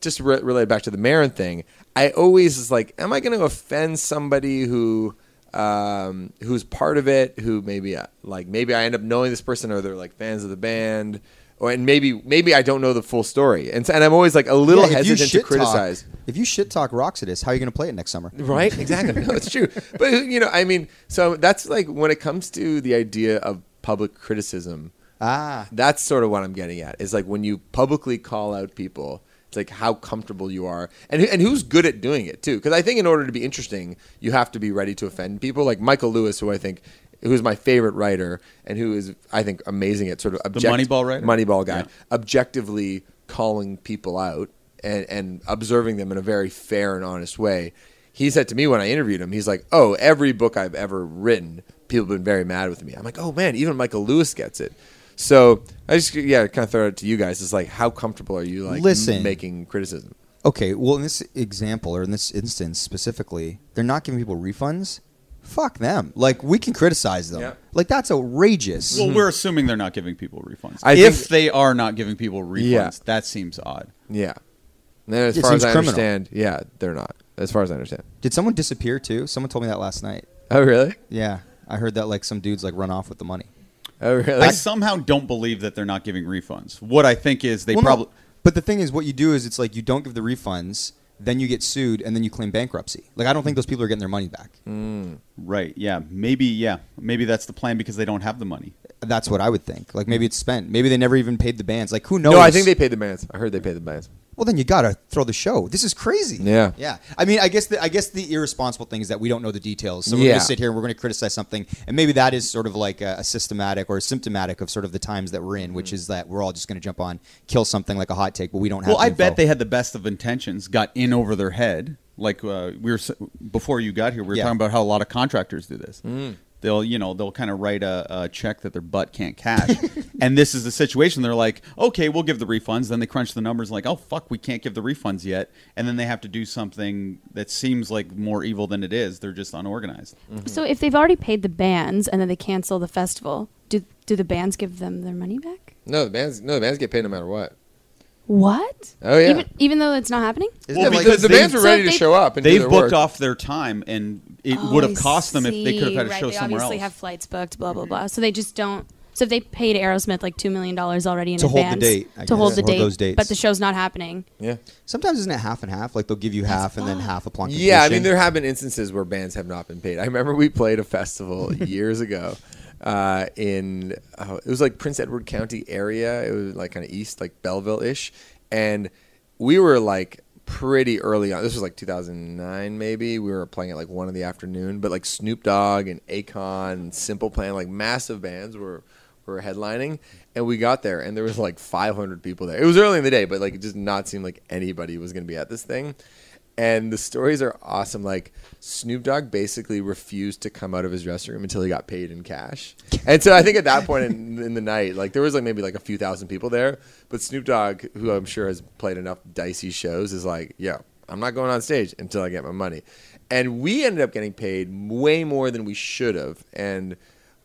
just to re relate back to the Maron thing, I always is like, am I going to offend somebody who um, who's part of it? Who maybe I, like maybe I end up knowing this person, or they're like fans of the band. Or, and maybe maybe I don't know the full story, and and I'm always like a little yeah, hesitant to criticize. Talk, if you shit talk Roxodus, how are you going to play it next summer? Right, exactly. No, it's true. But you know, I mean, so that's like when it comes to the idea of public criticism. Ah, that's sort of what I'm getting at. Is like when you publicly call out people, it's like how comfortable you are, and and who's good at doing it too. Because I think in order to be interesting, you have to be ready to offend people. Like Michael Lewis, who I think. Who's my favorite writer and who is, I think, amazing at sort of object- the Moneyball writer? Moneyball guy. Yeah. Objectively calling people out and, and observing them in a very fair and honest way. He said to me when I interviewed him, he's like, oh, every book I've ever written, people have been very mad with me. I'm like, oh, man, even Michael Lewis gets it. So I just, yeah, kind of throw it to you guys. It's like, how comfortable are you like Listen. making criticism? Okay, well, in this example or in this instance specifically, they're not giving people refunds. Fuck them. Like, we can criticize them. Yep. Like, that's outrageous. Well, we're assuming they're not giving people refunds. I if they are not giving people refunds, yeah. that seems odd. Yeah. And then as it far as I criminal. understand, yeah, they're not. As far as I understand. Did someone disappear, too? Someone told me that last night. Oh, really? Yeah. I heard that, like, some dudes, like, run off with the money. Oh, really? I somehow don't believe that they're not giving refunds. What I think is they well, probably... No. But the thing is, what you do is it's like you don't give the refunds... Then you get sued, and then you claim bankruptcy. Like, I don't think those people are getting their money back. Mm. Right, yeah. Maybe, yeah. Maybe that's the plan because they don't have the money. That's what I would think. Like, maybe it's spent. Maybe they never even paid the bands. Like, who knows? No, I think they paid the bands. I heard they paid the bands. Well, then you got to throw the show. This is crazy. Yeah. Yeah. I mean, I guess the, I guess the irresponsible thing is that we don't know the details. So we're yeah. going to sit here and we're going to criticize something. And maybe that is sort of like a, a systematic or a symptomatic of sort of the times that we're in, which is that we're all just going to jump on, kill something like a hot take, but we don't have Well, I info. bet they had the best of intentions, got in over their head. Like uh, we were before you got here, we were yeah. talking about how a lot of contractors do this. Mm. They'll, you know, they'll kind of write a, a check that their butt can't cash. And this is the situation. They're like, okay, we'll give the refunds. Then they crunch the numbers like, oh, fuck, we can't give the refunds yet. And then they have to do something that seems like more evil than it is. They're just unorganized. Mm-hmm. So if they've already paid the bands and then they cancel the festival, do do the bands give them their money back? No, the bands, no, the bands get paid no matter what. What? Oh, yeah. Even, even though it's not happening? Well, because, because the bands were ready so to show up. And they've booked work. off their time, and it oh, would have cost them if they could have had a right, show somewhere else. They obviously have flights booked, blah, blah, blah. So they just don't. So if they paid Aerosmith like two million dollars already in to advance. Hold the date, to guess. hold the hold date. But the show's not happening. Yeah. Sometimes isn't it half and half? Like they'll give you half That's and fun. then half upon completion. Yeah, I mean, there have been instances where bands have not been paid. I remember we played a festival years ago. Uh, in oh, it was like Prince Edward County area. It was like kind of east, like Belleville-ish, and we were like pretty early on. This was like two thousand nine, maybe. We were playing at like one in the afternoon, but like Snoop Dogg and Akon and Simple Plan, like massive bands were were headlining, and we got there, and there was like five hundred people there. It was early in the day, but like it just did not seem like anybody was going to be at this thing. And the stories are awesome. Like Snoop Dogg basically refused to come out of his dressing room until he got paid in cash. And so I think at that point in, in the night, like there was like maybe like a few thousand people there. But Snoop Dogg, who I'm sure has played enough dicey shows, is like, yeah, I'm not going on stage until I get my money. And we ended up getting paid way more than we should have. And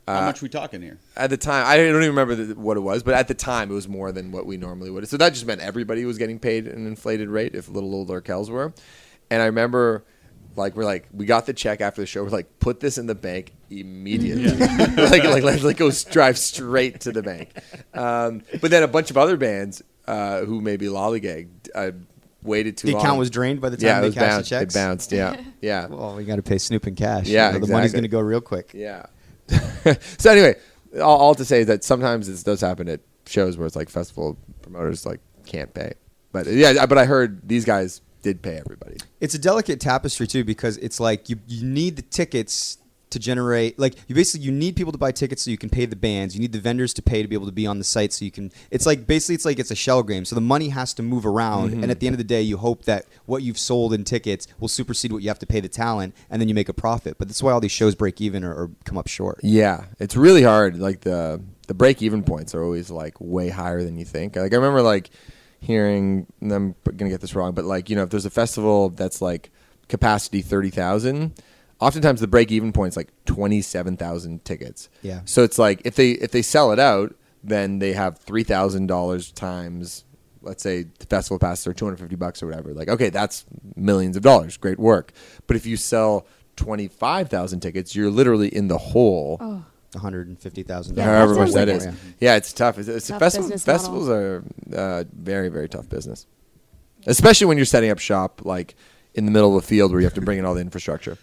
uh, how much are we talking here? At the time, I don't even remember the, what it was, but at the time it was more than what we normally would. So that just meant everybody was getting paid an inflated rate if little old Arkells were. And I remember Like, we're like, we got the check after the show. We're like, put this in the bank immediately. Yeah. like, like, let's like, go drive straight to the bank. Um, but then a bunch of other bands uh, who maybe lollygagged uh, waited too the long. The account was drained by the time yeah, they cashed bounced, the checks? Yeah, it bounced. Yeah, yeah. Well, we got to pay Snoop in cash. Yeah, you know, exactly. The money's going to go real quick. Yeah. So anyway, all, all to say that sometimes this does happen at shows where it's like festival promoters like can't pay. But yeah, but I heard these guys did pay everybody. It's a delicate tapestry too, because it's like you, you need the tickets to generate, like you basically you need people to buy tickets so you can pay the bands. You need the vendors to pay to be able to be on the site so you can. It's like basically it's like it's a shell game. So the money has to move around, mm-hmm. and at the end of the day, you hope that what you've sold in tickets will supersede what you have to pay the talent, and then you make a profit. But that's why all these shows break even or, or come up short. Yeah, it's really hard. Like the the break even points are always like way higher than you think. Like I remember like. Hearing, and I'm gonna get this wrong, but like you know, if there's a festival that's like capacity thirty thousand, oftentimes the break-even point's like twenty-seven thousand tickets. Yeah. So it's like if they if they sell it out, then they have three thousand dollars times, let's say the festival passes or two hundred fifty bucks or whatever. Like okay, that's millions of dollars. Great work. But if you sell twenty-five thousand tickets, you're literally in the hole. Oh. one hundred fifty thousand dollars. Yeah, however much that is. Yeah. yeah, it's tough. It's, it's tough festival, festivals are uh, very, very tough business. Especially when you're setting up shop like in the middle of the field where you have to bring in all the infrastructure.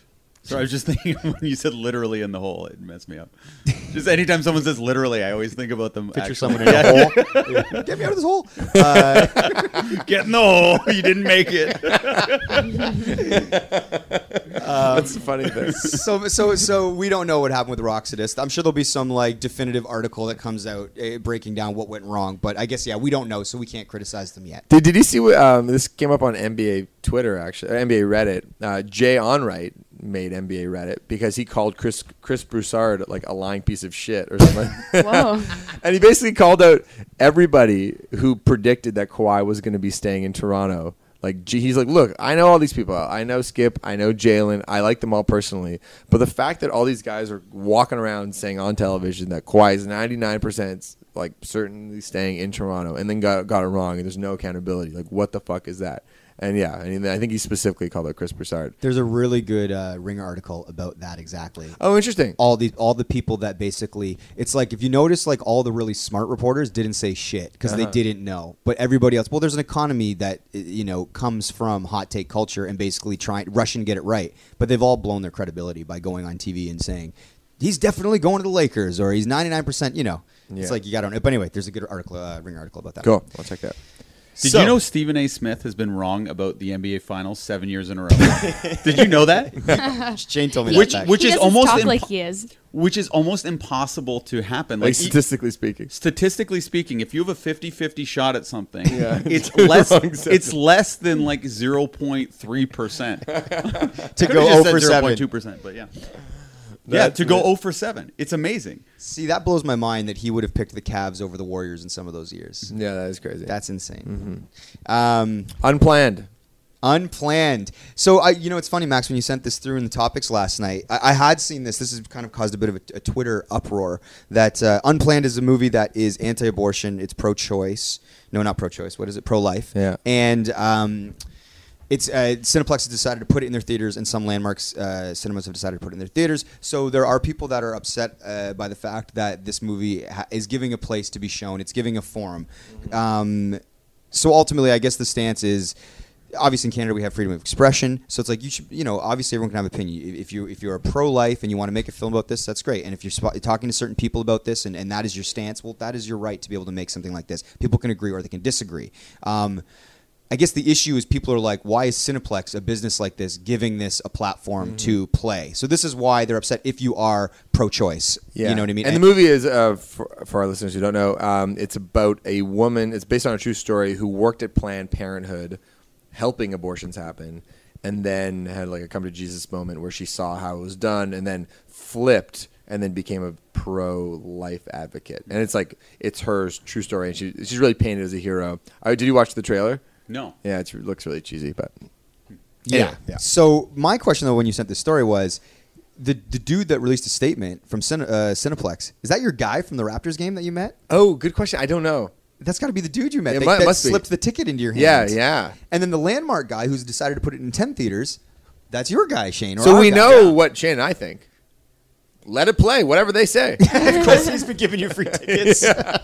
So I was just thinking when you said literally in the hole, it messed me up. Just anytime someone says literally, I always think about them. Picture actually. Someone in the hole. Yeah. Get me out of this hole. Uh, Get in the hole. You didn't make it. um, That's the funny thing. So, so, so we don't know what happened with Roxodus. I'm sure there'll be some like definitive article that comes out uh, breaking down what went wrong. But I guess yeah, we don't know, so we can't criticize them yet. Did, did you see? What, um, this came up on N B A Twitter actually, or N B A Reddit. Uh, Jay Onright made N B A Reddit because he called Chris Chris Broussard like a lying piece of shit or something. Whoa. And he basically called out everybody who predicted that Kawhi was going to be staying in Toronto. Like he's like, look, I know all these people. I know Skip. I know Jalen. I like them all personally. But the fact that all these guys are walking around saying on television that Kawhi is ninety-nine percent like certainly staying in Toronto and then got got it wrong and there's no accountability. Like what the fuck is that? And yeah, I mean, I think he specifically called out Chris Broussard. There's a really good uh, Ringer article about that exactly. Oh, interesting. All the all the people that basically, it's like if you notice, like all the really smart reporters didn't say shit because uh-huh. they didn't know. But everybody else, well, there's an economy that you know comes from hot take culture and basically trying rushing to get it right. But they've all blown their credibility by going on T V and saying he's definitely going to the Lakers or he's ninety-nine percent. You know, yeah. It's like you got to know. But anyway, there's a good article, uh, Ringer article about that. Cool, I'll check that. Did so, you know Stephen A. Smith has been wrong about the N B A Finals seven years in a row? Did you know that? Shane told me which, that. Back. Which he is almost talk impo- like he is. Which is almost impossible to happen. Like, like statistically e- speaking. Statistically speaking, if you have a fifty-fifty shot at something, yeah, it's less it's less than like zero point three percent. To go zero for seven. zero point two percent, but yeah. That's yeah, to go zero for seven. It's amazing. See, that blows my mind that he would have picked the Cavs over the Warriors in some of those years. Yeah, that is crazy. That's insane. Mm-hmm. Um, Unplanned. Unplanned. So, I, you know, it's funny, Max, when you sent this through in the topics last night, I, I had seen this. This has kind of caused a bit of a, a Twitter uproar that uh, Unplanned is a movie that is anti-abortion. It's pro-choice. No, not pro-choice. What is it? Pro-life. Yeah. And... Um, It's uh, Cineplex has decided to put it in their theaters, and some landmarks uh, cinemas have decided to put it in their theaters. So there are people that are upset uh, by the fact that this movie ha- is giving a place to be shown. It's giving a forum. Um, so ultimately, I guess the stance is, obviously in Canada we have freedom of expression. So it's like you should, you know, obviously everyone can have an opinion. If you if you're a pro-life and you want to make a film about this, that's great. And if you're sp- talking to certain people about this, and, and that is your stance, well, that is your right to be able to make something like this. People can agree or they can disagree. Um, I guess the issue is people are like, why is Cineplex, a business like this, giving this a platform mm-hmm. to play? So this is why they're upset if you are pro-choice. Yeah. You know what I mean? And, and the movie is, uh, for, for our listeners who don't know, um, it's about a woman. It's based on a true story who worked at Planned Parenthood helping abortions happen and then had like a come to Jesus moment where she saw how it was done and then flipped and then became a pro-life advocate. And it's like it's her true story. And she, she's really painted as a hero. Uh, did you watch the trailer? No. Yeah, it looks really cheesy, but yeah. Anyway, yeah. So my question though, when you sent this story, was the the dude that released a statement from Cine, uh, Cineplex. Is that your guy from the Raptors game that you met? Oh, good question. I don't know. That's got to be the dude you met. It they, must, that must slipped be. The ticket into your hands. Yeah, yeah. And then the Landmark guy who's decided to put it in ten theaters. That's your guy, Shane. Or so we guy. know yeah. what Shane and I think. Let it play, whatever they say. Of course, he's been giving you free tickets. Yeah.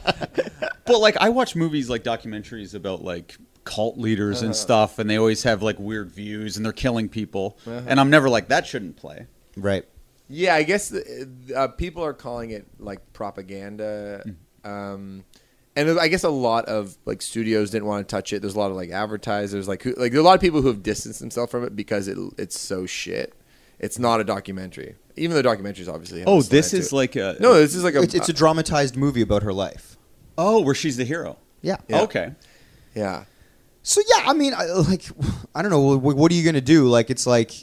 But like, I watch movies, like documentaries about like cult leaders uh-huh. and stuff, and they always have like weird views, and they're killing people, uh-huh. and I'm never like, that shouldn't play, right? Yeah, I guess the, uh, people are calling it like propaganda, mm. um, and I guess a lot of like studios didn't want to touch it. There's a lot of like advertisers, like who, like there are a lot of people who have distanced themselves from it because it it's so shit. It's not a documentary. Even though documentaries obviously have Oh, this is like a... No, this is like a... It's, it's a dramatized movie about her life. Oh, where she's the hero. Yeah. yeah. Okay. Yeah. So, yeah, I mean, I, like, I don't know. What are you going to do? Like, it's like...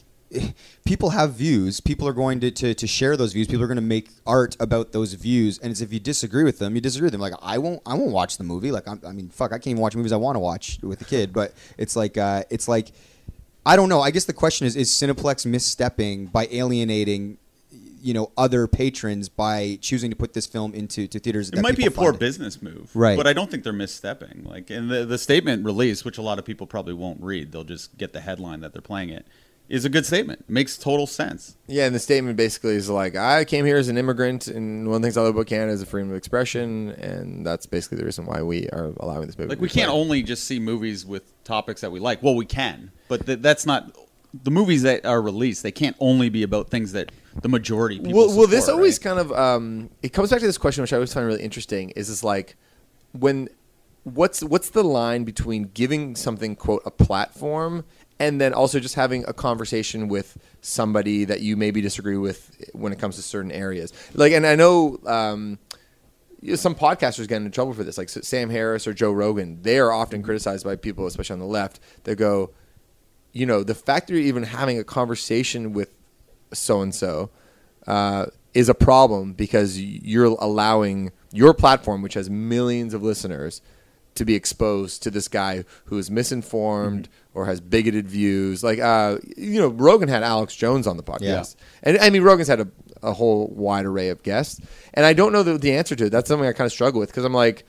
People have views. People are going to, to, to share those views. People are going to make art about those views. And it's if you disagree with them, you disagree with them. Like, I won't I won't watch the movie. Like, I'm, I mean, fuck, I can't even watch movies I want to watch with a kid. But it's like uh, it's like... I don't know. I guess the question is, is Cineplex misstepping by alienating... you know, other patrons by choosing to put this film into to theaters. It that might be a poor it. business move, right? But I don't think they're misstepping. Like, and the the statement released, which a lot of people probably won't read, they'll just get the headline that they're playing it, is a good statement. It makes total sense. Yeah, and the statement basically is like, I came here as an immigrant, and one of the things I love about Canada is the freedom of expression, and that's basically the reason why we are allowing this movie. Like, we can't play. only just see movies with topics that we like. Well, we can, but th- that's not. The movies that are released, they can't only be about things that the majority people well, support. Well, this always right? kind of um, – it comes back to this question, which I always find really interesting, is it's like when – what's what's the line between giving something, quote, a platform and then also just having a conversation with somebody that you maybe disagree with when it comes to certain areas? Like, and I know um, you know, some podcasters get into trouble for this, like Sam Harris or Joe Rogan. They are often criticized by people, especially on the left, that go – you know, the fact that you're even having a conversation with so-and-so uh, is a problem because you're allowing your platform, which has millions of listeners, to be exposed to this guy who is misinformed mm-hmm. or has bigoted views. Like, uh, you know, Rogan had Alex Jones on the podcast. Yeah. And, I mean, Rogan's had a, a whole wide array of guests. And I don't know the, the answer to it. That's something I kind of struggle with because I'm like,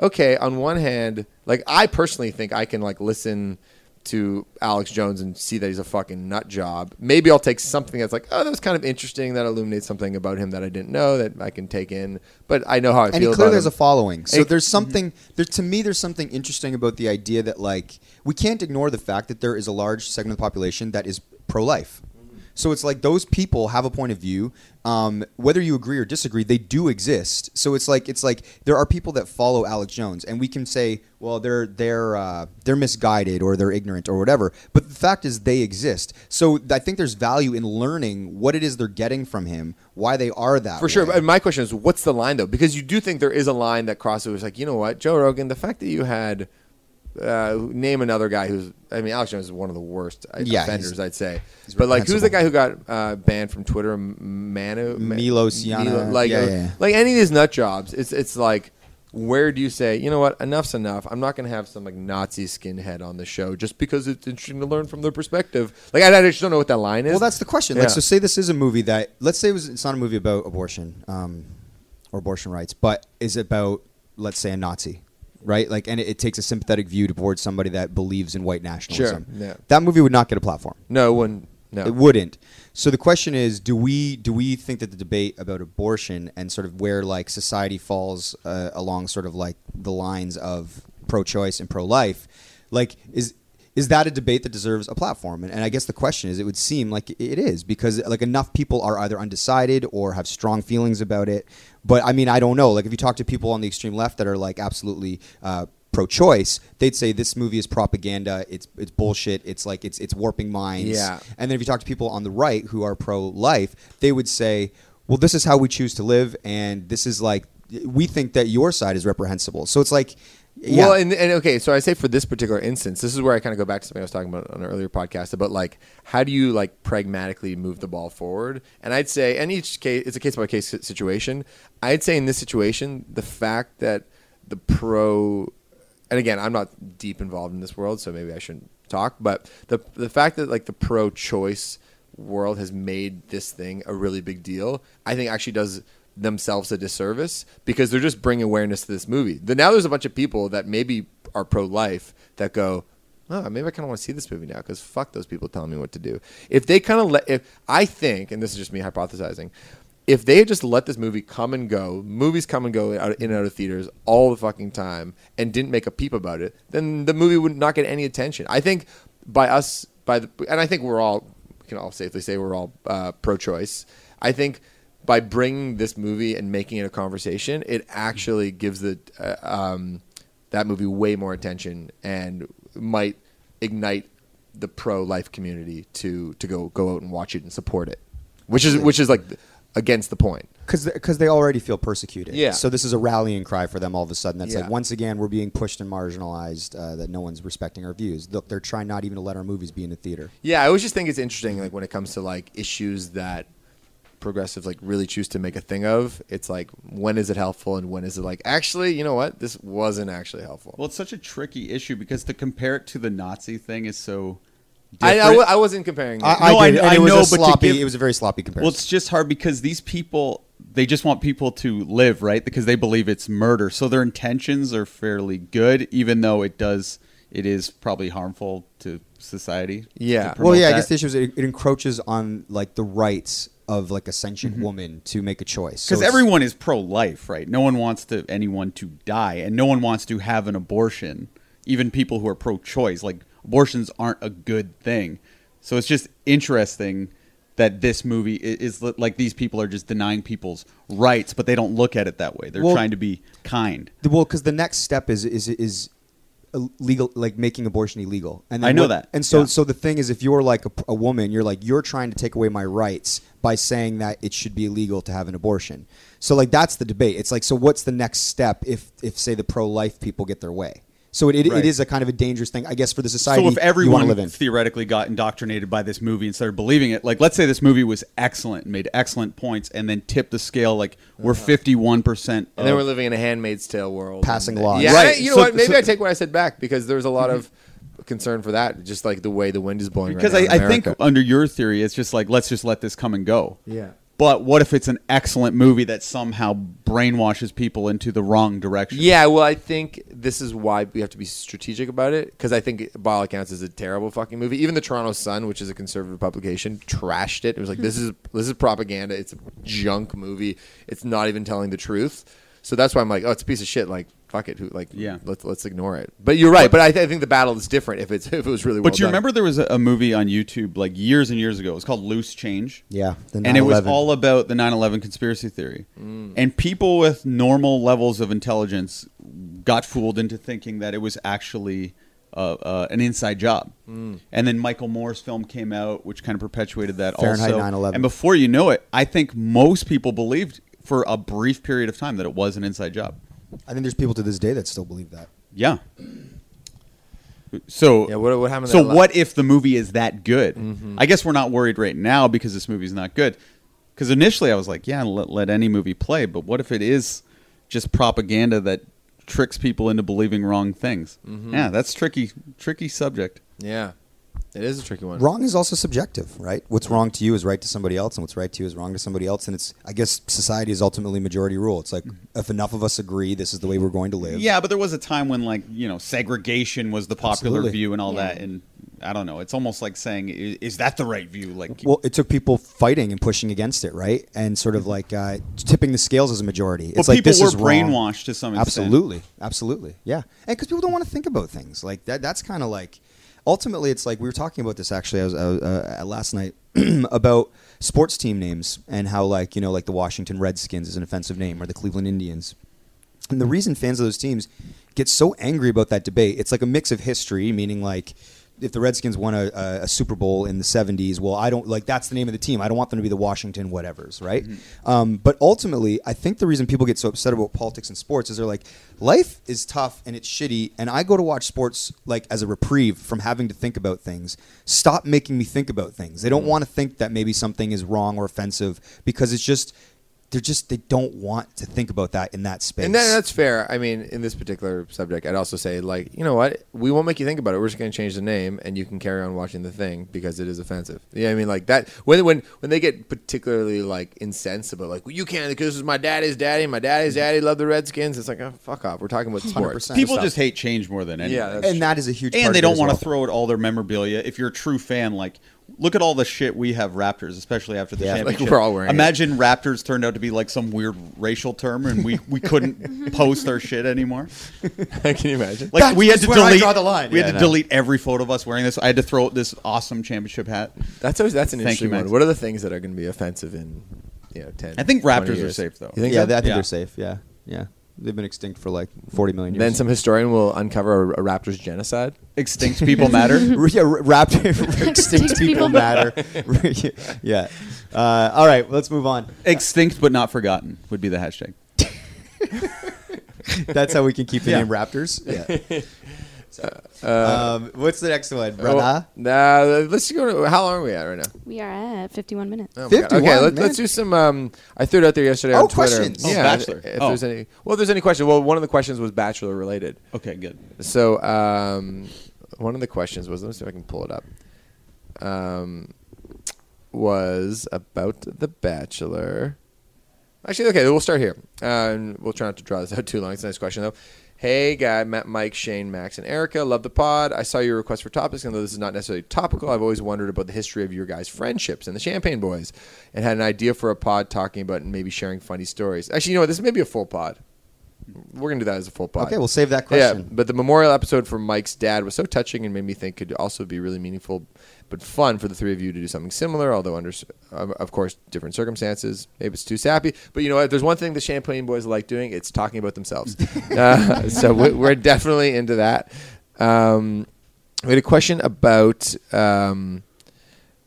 okay, on one hand, like, I personally think I can, like, listen – to Alex Jones and see that he's a fucking nut job. Maybe I'll take something that's like, oh, that was kind of interesting. That illuminates something about him that I didn't know that I can take in. But I know how I and feel. And clearly, there's a following. So it, there's something there to me. There's something interesting about the idea that like we can't ignore the fact that there is a large segment of the population that is pro-life. So it's like those people have a point of view. Um, whether you agree or disagree, they do exist. So it's like it's like there are people that follow Alex Jones, and we can say, well, they're they're uh, they're misguided or they're ignorant or whatever. But the fact is, they exist. So I think there's value in learning what it is they're getting from him, why they are that. For way. sure. And my question is, what's the line though? Because you do think there is a line that crosses. It's like, you know what, Joe Rogan, the fact that you had. Uh, name another guy who's I mean Alex Jones is one of the worst yeah, offenders I'd say but like who's the guy who got uh, banned from Twitter Manu Man, Milos Yana like, yeah, yeah. like any of these nut jobs it's it's like where do you say you know what enough's enough I'm not gonna have some like Nazi skinhead on the show just because it's interesting to learn from their perspective like I, I just don't know what that line is. Well, that's the question. yeah. Like, so say this is a movie that let's say it was, it's not a movie about abortion um, or abortion rights but is about let's say a Nazi. Right, like, and it, it takes a sympathetic view towards somebody that believes in white nationalism. Sure, yeah. That movie would not get a platform. No, it wouldn't. No, it wouldn't. So the question is, do we do we think that the debate about abortion and sort of where like society falls uh, along sort of like the lines of pro-choice and pro-life, like is. Is that a debate that deserves a platform? And, and I guess the question is, it would seem like it is because like enough people are either undecided or have strong feelings about it. But I mean, I don't know. Like if you talk to people on the extreme left that are like absolutely uh, pro-choice, they'd say this movie is propaganda. It's it's bullshit. It's like it's it's warping minds. Yeah. And then if you talk to people on the right who are pro-life, they would say, well, this is how we choose to live. And this is like we think that your side is reprehensible. So it's like. Yeah. Well, and, and okay, so I say for this particular instance, this is where I kind of go back to something I was talking about on an earlier podcast about like how do you like pragmatically move the ball forward? And I'd say, and each case, it's a case by case situation. I'd say in this situation, the fact that the pro, and again, I'm not deep involved in this world, so maybe I shouldn't talk, but the the fact that like the pro choice world has made this thing a really big deal, I think actually does. Themselves a disservice because they're just bringing awareness to this movie. The, now there's a bunch of people that maybe are pro-life that go, oh, maybe I kind of want to see this movie now because fuck those people telling me what to do. If they kind of let, if I think, and this is just me hypothesizing, if they had just let this movie come and go, movies come and go in and out of theaters all the fucking time and didn't make a peep about it, then the movie would not get any attention. I think by us, by the, and I think we're all, we can all safely say we're all uh, pro-choice. I think by bringing this movie and making it a conversation, it actually gives the uh, um, that movie way more attention and might ignite the pro-life community to to go go out and watch it and support it, which is which is like against the point. Because they already feel persecuted. Yeah. So this is a rallying cry for them all of a sudden. That's yeah. like, once again, we're being pushed and marginalized, uh, that no one's respecting our views. Look, they're trying not even to let our movies be in the theater. Yeah, I always just think it's interesting, like, when it comes to, like, issues that progressives, like, really choose to make a thing of. It's like, when is it helpful and when is it like, actually, you know what? This wasn't actually helpful. Well, it's such a tricky issue because to compare it to the Nazi thing is so... I, I, I wasn't comparing. I, I, no, I, did, I it was know, a sloppy, but give, it was a very sloppy comparison. Well, it's just hard because these people, they just want people to live, right? Because they believe it's murder, so their intentions are fairly good, even though it does, it is probably harmful to society. Yeah. To well, yeah. I guess that. the issue is it, it encroaches on like the rights of like a sentient mm-hmm. woman to make a choice. Because so everyone is pro-life, right? No one wants to anyone to die, and no one wants to have an abortion. Even people who are pro-choice, like. Abortions aren't a good thing. So it's just interesting that this movie is, is like these people are just denying people's rights, but they don't look at it that way. They're well, trying to be kind. Well, because the next step is is is legal, like making abortion illegal. And then I know what, that. And so yeah. so the thing is, if you're like a, a woman, you're like, you're trying to take away my rights by saying that it should be illegal to have an abortion. So like that's the debate. It's like, so what's the next step if, if say, the pro-life people get their way? So it it, right. it is a kind of a dangerous thing, I guess, for the society. So if everyone you live in. theoretically got indoctrinated by this movie and started believing it, like let's say this movie was excellent, and made excellent points, and then tipped the scale, like we're fifty-one percent, and then we're living in a Handmaid's Tale world, passing laws. Yeah, right. I, you know so, what? Maybe so, I take what I said back because there was a lot of concern for that, just like the way the wind is blowing. Because right now I, in America. I think under your theory, it's just like let's just let this come and go. Yeah. But what if it's an excellent movie that somehow brainwashes people into the wrong direction? Yeah, well, I think this is why we have to be strategic about it, because I think, by all accounts, is a terrible fucking movie. Even the Toronto Sun, which is a conservative publication, trashed it. It was like, this is this is propaganda. It's a junk movie. It's not even telling the truth. So that's why I'm like, oh, it's a piece of shit. Like, fuck it. Who, like, yeah. let's let's ignore it. But you're right. But, but I, th- I think the battle is different if it's if it was really. But well you done. remember there was a, a movie on YouTube like years and years ago. It was called Loose Change. Yeah, the nine eleven. And it was all about the nine eleven conspiracy theory. Mm. And people with normal levels of intelligence got fooled into thinking that it was actually uh, uh, an inside job. Mm. And then Michael Moore's film came out, which kind of perpetuated that. Fahrenheit also. nine eleven. And before you know it, I think most people believed for a brief period of time that it was an inside job. I think there's people to this day that still believe that. Yeah. So yeah, what, what happened? So what if the movie is that good? Mm-hmm. I guess we're not worried right now because this movie's not good. Because initially I was like, yeah, let, let any movie play. But what if it is just propaganda that tricks people into believing wrong things? Mm-hmm. Yeah, that's tricky, tricky subject. Yeah. It is a tricky one. Wrong is also subjective, right? What's wrong to you is right to somebody else, and what's right to you is wrong to somebody else. And it's, I guess, society is ultimately majority rule. It's like, if enough of us agree, this is the way we're going to live. Yeah, but there was a time when, like, you know, segregation was the popular Absolutely. view and all yeah. that. And I don't know. It's almost like saying, is that the right view? Like, well, it took people fighting and pushing against it, right? And sort of like uh, tipping the scales as a majority. It's well, like people this were is brainwashed wrong. to some extent. Absolutely. Absolutely. Yeah. And because people don't want to think about things. Like, that. that's kind of like... Ultimately, it's like we were talking about this actually I was, uh, uh, last night about sports team names and how, like, you know, like the Washington Redskins is an offensive name or the Cleveland Indians. And the reason fans of those teams get so angry about that debate, it's like a mix of history, meaning like if the Redskins won a, a Super Bowl in the seventies, well, I don't like that's the name of the team. I don't want them to be the Washington whatevers, right? Mm-hmm. Um, but ultimately, I think the reason people get so upset about politics and sports is they're like, life is tough and it's shitty, and I go to watch sports like as a reprieve from having to think about things. Stop making me think about things. They don't mm-hmm. want to think that maybe something is wrong or offensive because it's just they're just, they don't want to think about that in that space. And that, that's fair. I mean, in this particular subject, I'd also say, like, you know what? We won't make you think about it. We're just going to change the name and you can carry on watching the thing because it is offensive. Yeah, I mean, like that, when when when they get particularly, like, incensed about, like, well, you can't because this is my daddy's daddy, my daddy's daddy, love the Redskins. It's like, oh, fuck off. We're talking about sports. People just hate change more than anything. Yeah, and true. That is a huge and part And they don't want to well. throw out all their memorabilia. If you're a true fan, like, look at all the shit we have Raptors, especially after the yeah, championship. Like we're all wearing Imagine it. Raptors turned out to be like some weird racial term and we, we couldn't post our shit anymore. Can you imagine? Like That's we had to delete I draw the line. We yeah, had to no. delete every photo of us wearing this. I had to throw out this awesome championship hat. That's always that's an Thank interesting you, one. What are the things that are going to be offensive in you know ten? I think Raptors are safe though. You think yeah, that? I think yeah. they're safe. Yeah. Yeah. They've been extinct for like forty million years. Then some historian will uncover a, a raptor's genocide. Extinct people matter. yeah, raptor, extinct people matter. yeah. Uh, all right, let's move on. Extinct but not forgotten would be the hashtag. That's how we can keep the yeah. name Raptors. Yeah. So, uh, um, what's the next one, brother? Nah, well, uh, let's go. To, how long are we at right now? We are at fifty-one minutes. Oh fifty-one. Okay, let, let's do some. Um, I threw it out there yesterday oh, on Twitter. Questions. Oh, yeah, Bachelor. If, if oh. there's any, well, if there's any question. Well, one of the questions was Bachelor related. Okay, good. So, um, one of the questions was. Let me see if I can pull it up. Um, was about the Bachelor. Actually, okay, we'll start here. Uh, and we'll try not to draw this out too long. It's a nice question though. Hey, guy, Matt, Mike, Shane, Max, and Erica. Love the pod. I saw your request for topics, and though this is not necessarily topical, I've always wondered about the history of your guys' friendships and the Champagne Boys and had an idea for a pod talking about and maybe sharing funny stories. Actually, you know what? This may be a full pod. We're going to do that as a full pod. Okay, we'll save that question. Yeah, but the memorial episode for Mike's dad was so touching and made me think could also be really meaningful but fun for the three of you to do something similar, although under, of course, different circumstances. Maybe it's too sappy. But you know what? There's one thing the Champagne Boys like doing. It's talking about themselves. uh, so we're definitely into that. Um, we had a question about um,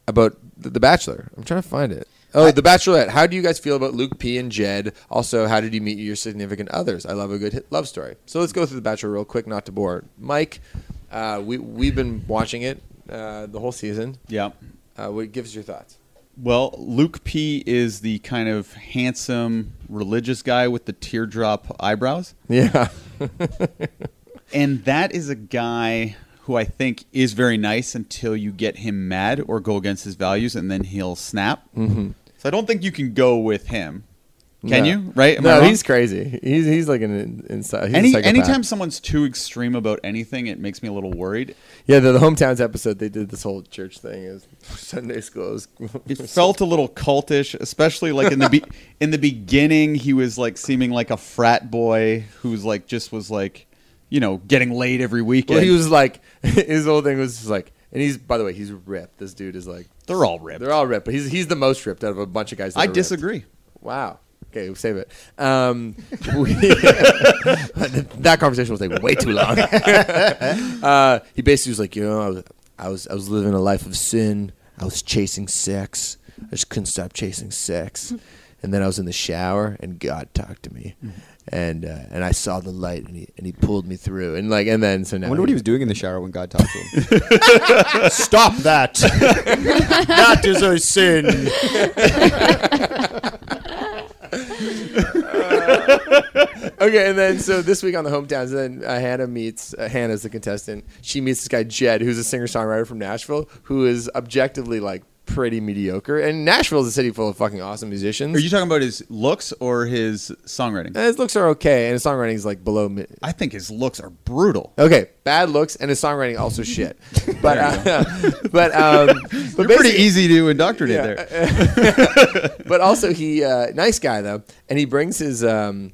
about The Bachelor. I'm trying to find it. Oh, I, The Bachelorette. How do you guys feel about Luke P and Jed? Also, how did you meet your significant others? I love a good hit love story. So let's go through The Bachelor real quick, not to bore. Mike, uh, we, we've been watching it uh, the whole season. Yeah. Uh, what give us your thoughts? Well, Luke P is the kind of handsome, religious guy with the teardrop eyebrows. Yeah. And that is a guy who I think is very nice until you get him mad or go against his values, and then he'll snap. Mm-hmm. So I don't think you can go with him. Can no. you? Right? Am no, he's crazy. He's he's like an inside. Any, anytime someone's too extreme about anything, it makes me a little worried. Yeah, the, the Hometowns episode, they did this whole church thing. It was Sunday school. It, was, it felt a little cultish, especially like in the be- in the beginning. He was like seeming like a frat boy who's like just was like, you know, getting laid every weekend. Well, he was like, his whole thing was just like, and he's, by the way, he's ripped. This dude is like, they're all ripped. They're all ripped, but he's he's the most ripped out of a bunch of guys. That I disagree. Ripped. Wow. Okay, we'll save it. Um, we, that conversation was like way too long. uh, he basically was like, you know, I was, I was I was living a life of sin. I was chasing sex. I just couldn't stop chasing sex. And then I was in the shower, and God talked to me, and uh, and I saw the light, and he and he pulled me through, and like, and then so now. I wonder what he was doing in the shower when God talked to him. Stop that! That is a sin. Okay, and then so this week on the Hometowns, then uh, Hannah meets uh, Hannah's the contestant. She meets this guy Jed, who's a singer-songwriter from Nashville, who is objectively like pretty mediocre. And Nashville is a city full of fucking awesome musicians. Are you talking about his looks or his songwriting? Uh, his looks are okay, and his songwriting is like below. Mi- I think his looks are brutal. Okay, bad looks, and his songwriting also shit. But uh, but um, but you're pretty easy to indoctrinate yeah, there. But also he uh, nice guy though, and he brings his. Um,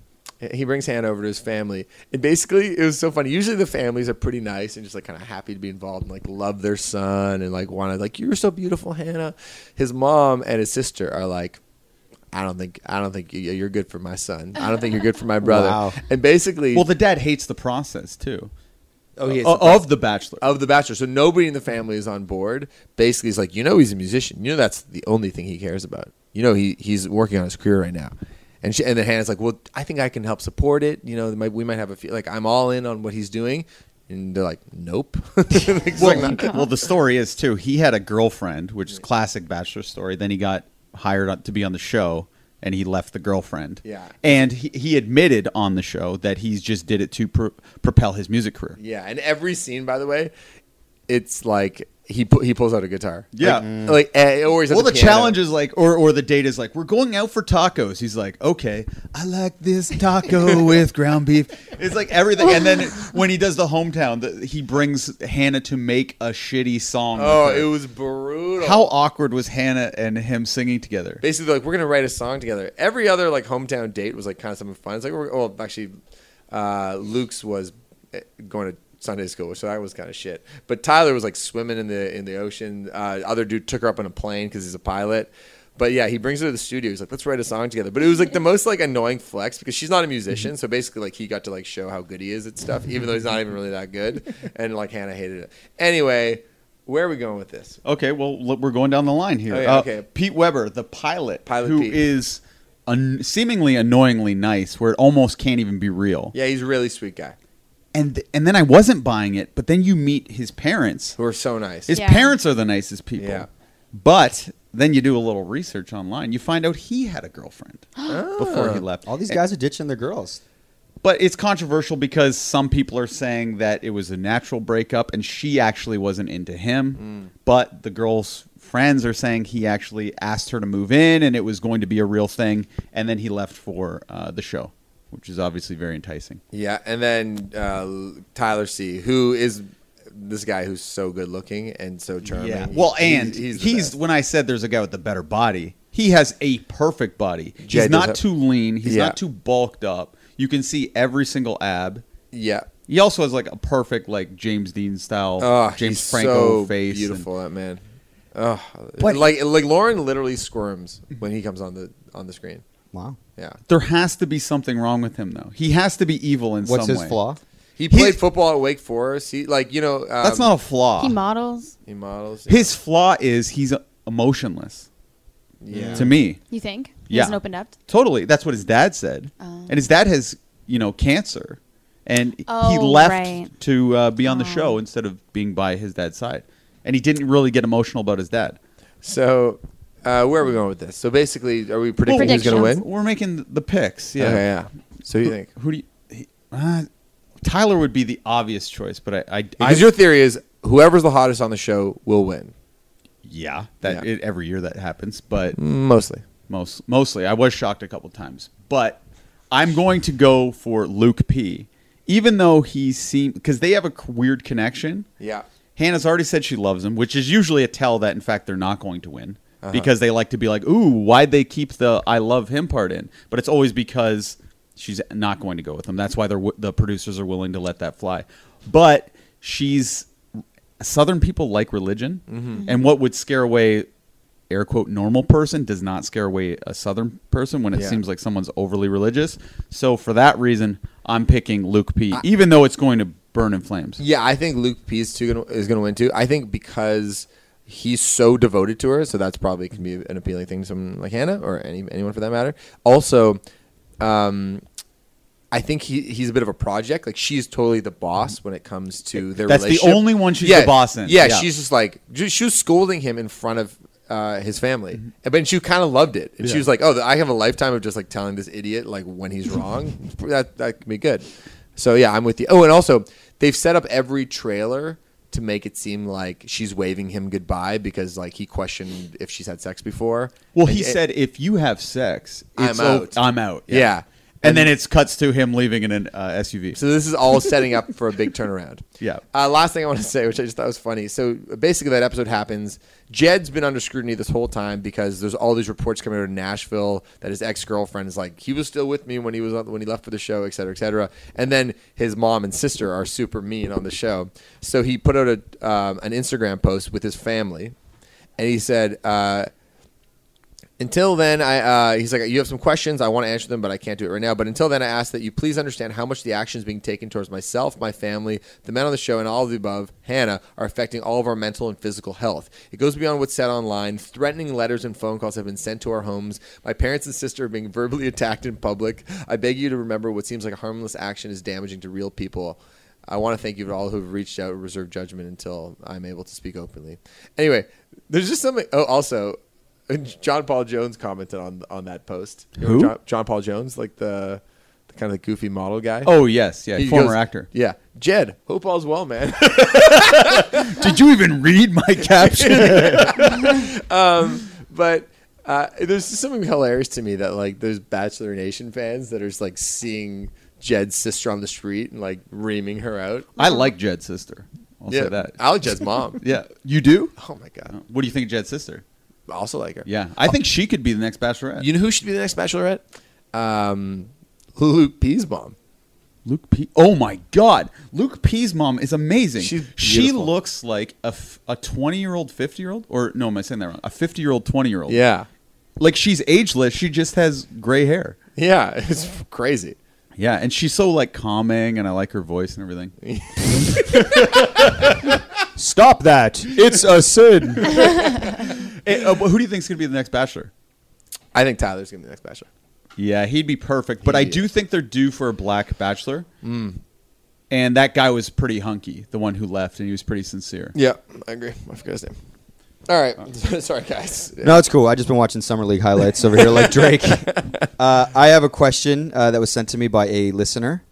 He brings Hannah over to his family. And basically, it was so funny. Usually the families are pretty nice and just like kind of happy to be involved and like love their son and like want to like, you're so beautiful, Hannah. His mom and his sister are like, I don't think I don't think you're good for my son. I don't think you're good for my brother. Wow. And basically, well, the dad hates the process too. Oh, he hates of, the of the Bachelor. Of the Bachelor. So nobody in the family is on board. Basically, he's like, you know, he's a musician. You know, that's the only thing he cares about. You know, he he's working on his career right now. And she, and then Hannah's like, well, I think I can help support it. You know, we might have a few, like, I'm all in on what he's doing. And they're like, nope. well, like, well, the story is, too, he had a girlfriend, which is classic Bachelor story. Then he got hired to be on the show. and he left the girlfriend. Yeah. And he, he admitted on the show that he just did it to pro- propel his music career. Yeah. And every scene, by the way, it's like he pu- he pulls out a guitar. Yeah. Like, mm. like uh, always. Well, the, the challenge is like, or, or the date is like, we're going out for tacos. He's like, okay, I like this taco with ground beef. It's like everything. And then when he does the hometown, the, he brings Hannah to make a shitty song. Oh, it was brutal. How awkward was Hannah and him singing together? Basically, like, we're going to write a song together. Every other like hometown date was like kind of something fun. It's like, well, actually, uh, Luke's was going to Sunday school, so that was kind of shit. But Tyler was like swimming in the in the ocean. Uh, other dude took her up on a plane because he's a pilot. But yeah, he brings her to the studio. He's like, let's write a song together. But it was like the most like annoying flex because she's not a musician. So basically, like he got to like show how good he is at stuff, even though he's not even really that good. And like Hannah hated it. Anyway, where are we going with this? Okay, well look, we're going down the line here. Oh, yeah, uh, okay. Pete Weber, the pilot, pilot who Pete. is un- seemingly annoyingly nice, where it almost can't even be real. Yeah, he's a really sweet guy. And th- and then I wasn't buying it, but then you meet his parents. Who are so nice. His yeah. parents are the nicest people. Yeah. But then you do a little research online. You find out he had a girlfriend before he left. All these guys and, are ditching their girls. But it's controversial because some people are saying that it was a natural breakup and she actually wasn't into him. Mm. But the girl's friends are saying he actually asked her to move in and it was going to be a real thing. And then he left for uh, the show, which is obviously very enticing. Yeah, and then uh, Tyler C., who is this guy who's so good-looking and so charming. Yeah. Well, and he's, he's, he's when I said there's a guy with a better body, he has a perfect body. He's Jed not too lean. He's yeah. not too bulked up. You can see every single ab. Yeah. He also has, like, a perfect, like, James Dean-style, oh, James Franco so face. He's so beautiful, and, that man. Oh. But, like, like, Lauren literally squirms when he comes on the on the screen. Wow. Yeah. There has to be something wrong with him, though. He has to be evil in What's some way. What's his flaw? He played He's, football at Wake Forest. He, like, you know, um, that's not a flaw. He models. He models. Yeah. His flaw is he's emotionless. Yeah. To me. You think? He yeah. hasn't opened up? Totally. That's what his dad said. Um, and his dad has, you know, cancer. And oh, he left right. to uh, be on oh. the show instead of being by his dad's side. And he didn't really get emotional about his dad. So... Uh, where are we going with this? So basically, are we predicting well, who's going to win? We're making the picks. Yeah, okay, yeah. So who, you think? Who do you? He, uh, Tyler would be the obvious choice, but I. I because I, your theory is whoever's the hottest on the show will win. Yeah, that yeah. It, every year that happens, but mostly, most mostly, I was shocked a couple times, but I'm going to go for Luke P, even though he seemed because they have a weird connection. Yeah, Hannah's already said she loves him, which is usually a tell that in fact they're not going to win. Uh-huh. Because they like to be like, ooh, why'd they keep the I love him part in? But it's always because she's not going to go with him. That's why they're w- the producers are willing to let that fly. But she's – Southern people like religion. Mm-hmm. And what would scare away, air quote, normal person does not scare away a Southern person when it yeah. seems like someone's overly religious. So for that reason, I'm picking Luke P, I- even though it's going to burn in flames. Yeah, I think Luke P is, too, is going to win too. I think because – he's so devoted to her, so that's probably can be an appealing thing to someone like Hannah or any anyone for that matter. Also, um, I think he he's a bit of a project. Like she's totally the boss when it comes to their that's relationship. That's the only one she's yeah, the boss in. Yeah, yeah, she's just like she was scolding him in front of uh, his family, mm-hmm. and but she kind of loved it. And yeah. she was like, "Oh, I have a lifetime of just like telling this idiot like when he's wrong. that that can be good." So yeah, I'm with you. Oh, and also they've set up every trailer to make it seem like she's waving him goodbye because like he questioned if she's had sex before. Well, and he it, said, if you have sex, it's I'm out. O- I'm out. Yeah. yeah. And, and then it cuts to him leaving in an uh, S U V. So this is all setting up for a big turnaround. Yeah. Uh, last thing I want to say, which I just thought was funny. So basically that episode happens. Jed's been under scrutiny this whole time because there's all these reports coming out of Nashville that his ex-girlfriend is like, he was still with me when he was when he left for the show, et cetera, et cetera. And then his mom and sister are super mean on the show. So he put out a um, an Instagram post with his family. And he said... Uh, Until then, I uh, he's like, you have some questions. I want to answer them, but I can't do it right now. But until then, I ask that you please understand how much the actions being taken towards myself, my family, the men on the show, and all of the above, Hannah, are affecting all of our mental and physical health. It goes beyond what's said online. Threatening letters and phone calls have been sent to our homes. My parents and sister are being verbally attacked in public. I beg you to remember what seems like a harmless action is damaging to real people. I want to thank you to all who have reached out and reserved judgment until I'm able to speak openly. Anyway, there's just something – oh, also – John Paul Jones commented on on that post. You Who? John, John Paul Jones, like the, the kind of the goofy model guy. Oh yes, yeah, he former goes, actor. Yeah, Jed, hope all's well, man. Did you even read my caption? um, but. Uh, there's something hilarious to me that like there's Bachelor Nation fans that are just, like seeing Jed's sister on the street and like reaming her out. I like Jed's sister. I'll yeah, say that. I like Jed's mom. Yeah, you do? Oh my god. What do you think of Jed's sister? I also like her. Yeah, I oh. think she could be the next Bachelorette. You know who should be the next Bachelorette? Um, Luke P's mom. Luke P. Oh my god, Luke P's mom is amazing. She's she looks like a twenty year old, fifty year old, or no, am I saying that wrong? A fifty year old, twenty year old. Yeah. Like, she's ageless. She just has gray hair. Yeah, it's crazy. Yeah, and she's so, like, calming, and I like her voice and everything. Stop that. It's a sin. Hey, uh, who do you think is going to be the next Bachelor? I think Tyler's going to be the next Bachelor. Yeah, he'd be perfect. But he I is. do think they're due for a black Bachelor. Mm. And that guy was pretty hunky, the one who left, and he was pretty sincere. Yeah, I agree. I forgot his name. All right. Sorry, guys. No, it's cool. I've just been watching Summer League highlights over here like Drake. Uh, I have a question uh, that was sent to me by a listener.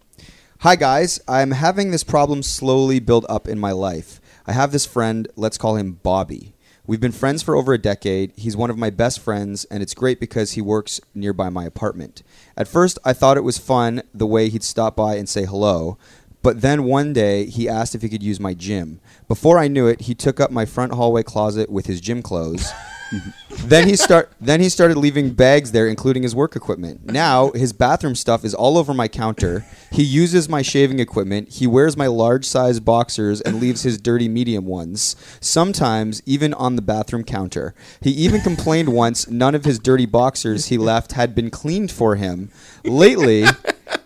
Hi, guys. I'm having this problem slowly build up in my life. I have this friend. Let's call him Bobby. We've been friends for over a decade. He's one of my best friends, and it's great because he works nearby my apartment. At first, I thought it was fun the way he'd stop by and say hello. But then one day, he asked if he could use my gym. Before I knew it, he took up my front hallway closet with his gym clothes. Then he start. Then he started leaving bags there, including his work equipment. Now, his bathroom stuff is all over my counter. He uses my shaving equipment. He wears my large-size boxers and leaves his dirty medium ones, sometimes even on the bathroom counter. He even complained once none of his dirty boxers he left had been cleaned for him. Lately,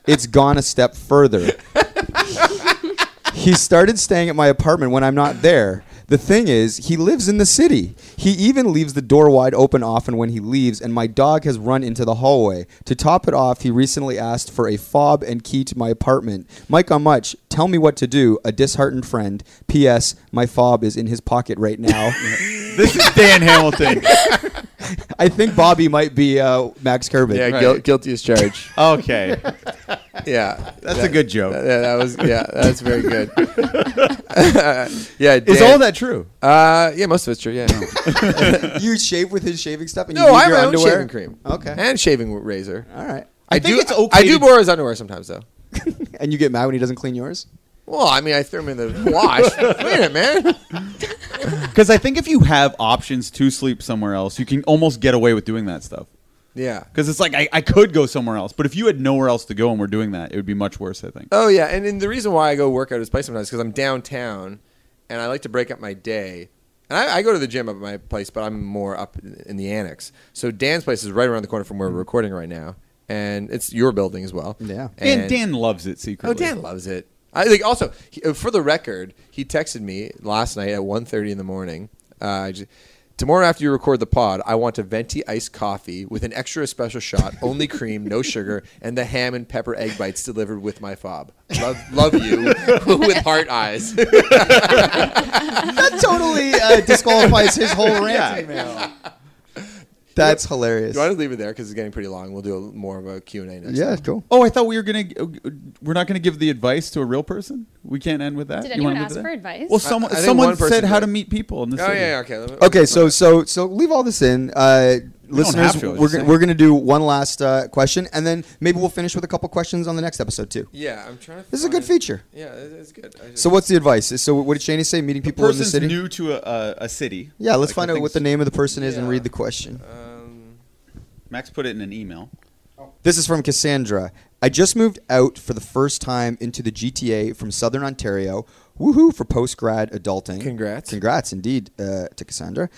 it's gone a step further. He started staying at my apartment when I'm not there. The thing is, he lives in the city. He even leaves the door wide open often when he leaves, and my dog has run into the hallway. To top it off, he recently asked for a fob and key to my apartment. Mike on Much, tell me what to do. A disheartened friend. P S. My fob is in his pocket right now. This is Dan Hamilton. I think Bobby might be uh, Max Kerman. Yeah, right. gu- guilty as charged. Okay. Yeah, that's that, a good joke. That, that was yeah, that's very good. Yeah, Dan, is all that true? Uh, yeah, most of it's true. Yeah, no. You shave with his shaving stuff, and you no, I have your my own shaving cream. Okay, and shaving razor. All right, I, I think do, it's okay. I do borrow his underwear sometimes, though. And you get mad when he doesn't clean yours? Well, I mean, I threw him in the wash. Clean it, man. Because I think if you have options to sleep somewhere else, you can almost get away with doing that stuff. Yeah. Because it's like, I, I could go somewhere else. But if you had nowhere else to go and we're doing that, it would be much worse, I think. Oh, yeah. And, and the reason why I go work out at his place sometimes is because I'm downtown and I like to break up my day. And I, I go to the gym up at my place, but I'm more up in the annex. So Dan's place is right around the corner from where we're recording right now. And it's your building as well. Yeah. And Dan, Dan loves it secretly. Oh, Dan loves it. I like also, he, for the record, he texted me last night at one thirty in the morning. Uh, just, Tomorrow after you record the pod, I want a venti iced coffee with an extra special shot, only cream, no sugar, and the ham and pepper egg bites delivered with my fob. Love, love you with heart eyes. That totally uh, disqualifies his whole rant email. That's hilarious. Do I just leave it there because it's getting pretty long? We'll do a, more of a Q and A next yeah, time. Yeah, cool. Oh, I thought we were going to – we're not going to give the advice to a real person? We can't end with that? Did you anyone ask for advice? Well, some, I, I someone said did. how to meet people in the oh, city. Oh, yeah, okay. Let, okay, let so, so so leave all this in. Uh, listeners, to, we're, g- we're going to do one last uh, question, and then maybe we'll finish with a couple questions on the next episode, too. Yeah, I'm trying to This is a good feature. Yeah, it's good. Just, so what's the advice? So what did Shane say? Meeting people in the city? New to a, a city. Yeah, let's like find out what the name of the person is yeah. and read the question. Uh, Max put it in an email. Oh. This is from Cassandra. I just moved out for the first time into the G T A from Southern Ontario. Woohoo for post-grad adulting. Congrats. Congrats, indeed, uh, to Cassandra.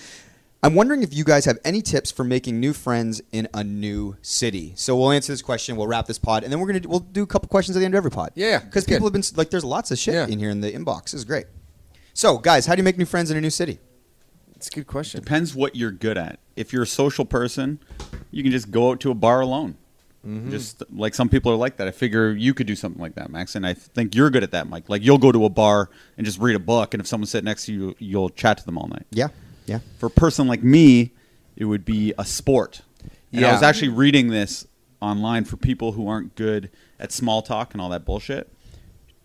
I'm wondering if you guys have any tips for making new friends in a new city. So we'll answer this question. We'll wrap this pod. And then we're gonna do, we'll do a couple questions at the end of every pod. Yeah. Because people good. have been, like, there's lots of shit yeah. in here in the inbox. This is great. So, guys, how do you make new friends in a new city? That's a good question. Depends what you're good at. If you're a social person, you can just go out to a bar alone. Mm-hmm. Just like some people are like that. I figure you could do something like that, Max. And I think you're good at that, Mike. Like you'll go to a bar and just read a book. And if someone's sitting next to you, you'll chat to them all night. Yeah. Yeah. For a person like me, it would be a sport. And yeah. I was actually reading this online for people who aren't good at small talk and all that bullshit.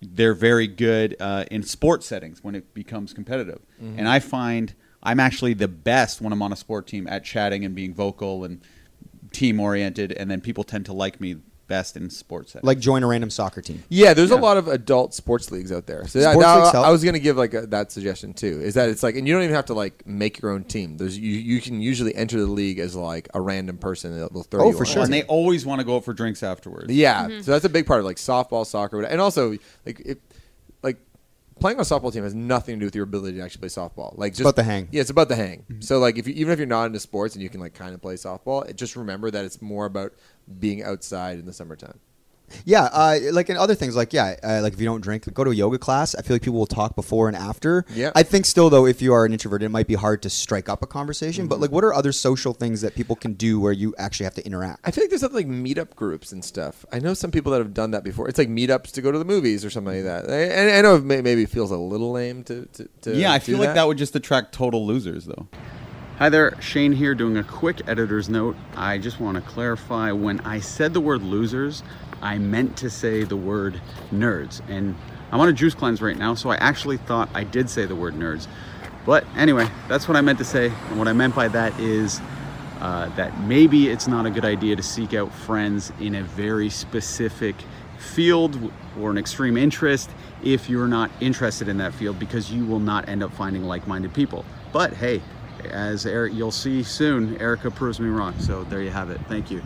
They're very good uh, in sports settings when it becomes competitive. Mm-hmm. And I find I'm actually the best when I'm on a sport team at chatting and being vocal and team-oriented, and then people tend to like me best in sports settings. Like join a random soccer team. Yeah, there's yeah. a lot of adult sports leagues out there. So that, that, I was going to give like a, that suggestion too, is that it's like, and you don't even have to like make your own team. There's You, you can usually enter the league as like a random person that will throw oh, you for on. Sure. And they always want to go out for drinks afterwards. Yeah, mm-hmm. so that's a big part of like softball, soccer, whatever. And also like it, like playing on a softball team has nothing to do with your ability to actually play softball. Like just, it's about the hang. Yeah, it's about the hang. Mm-hmm. So like if you, even if you're not into sports and you can like kind of play softball, it, just remember that it's more about being outside in the summertime. Yeah, uh, like in other things, like yeah, uh, like if you don't drink, like go to a yoga class. I feel like people will talk before and after. Yeah, I think still though, if you are an introvert, it might be hard to strike up a conversation. Mm-hmm. But like, what are other social things that people can do where you actually have to interact? I feel like there's something like meetup groups and stuff. I know some people that have done that before. It's like meetups to go to the movies or something like that. And I know it may, maybe feels a little lame to. to, to yeah, I feel that. like that would just attract total losers though. Hi there, Shane here doing a quick editor's note. I just want to clarify, when I said the word losers, I meant to say the word nerds. And I'm on a juice cleanse right now, so I actually thought I did say the word nerds. But anyway, that's what I meant to say. And what I meant by that is uh, that maybe it's not a good idea to seek out friends in a very specific field or an extreme interest if you're not interested in that field, because you will not end up finding like-minded people. But hey, as Eric, you'll see soon, Erica proves me wrong. So there you have it. Thank you.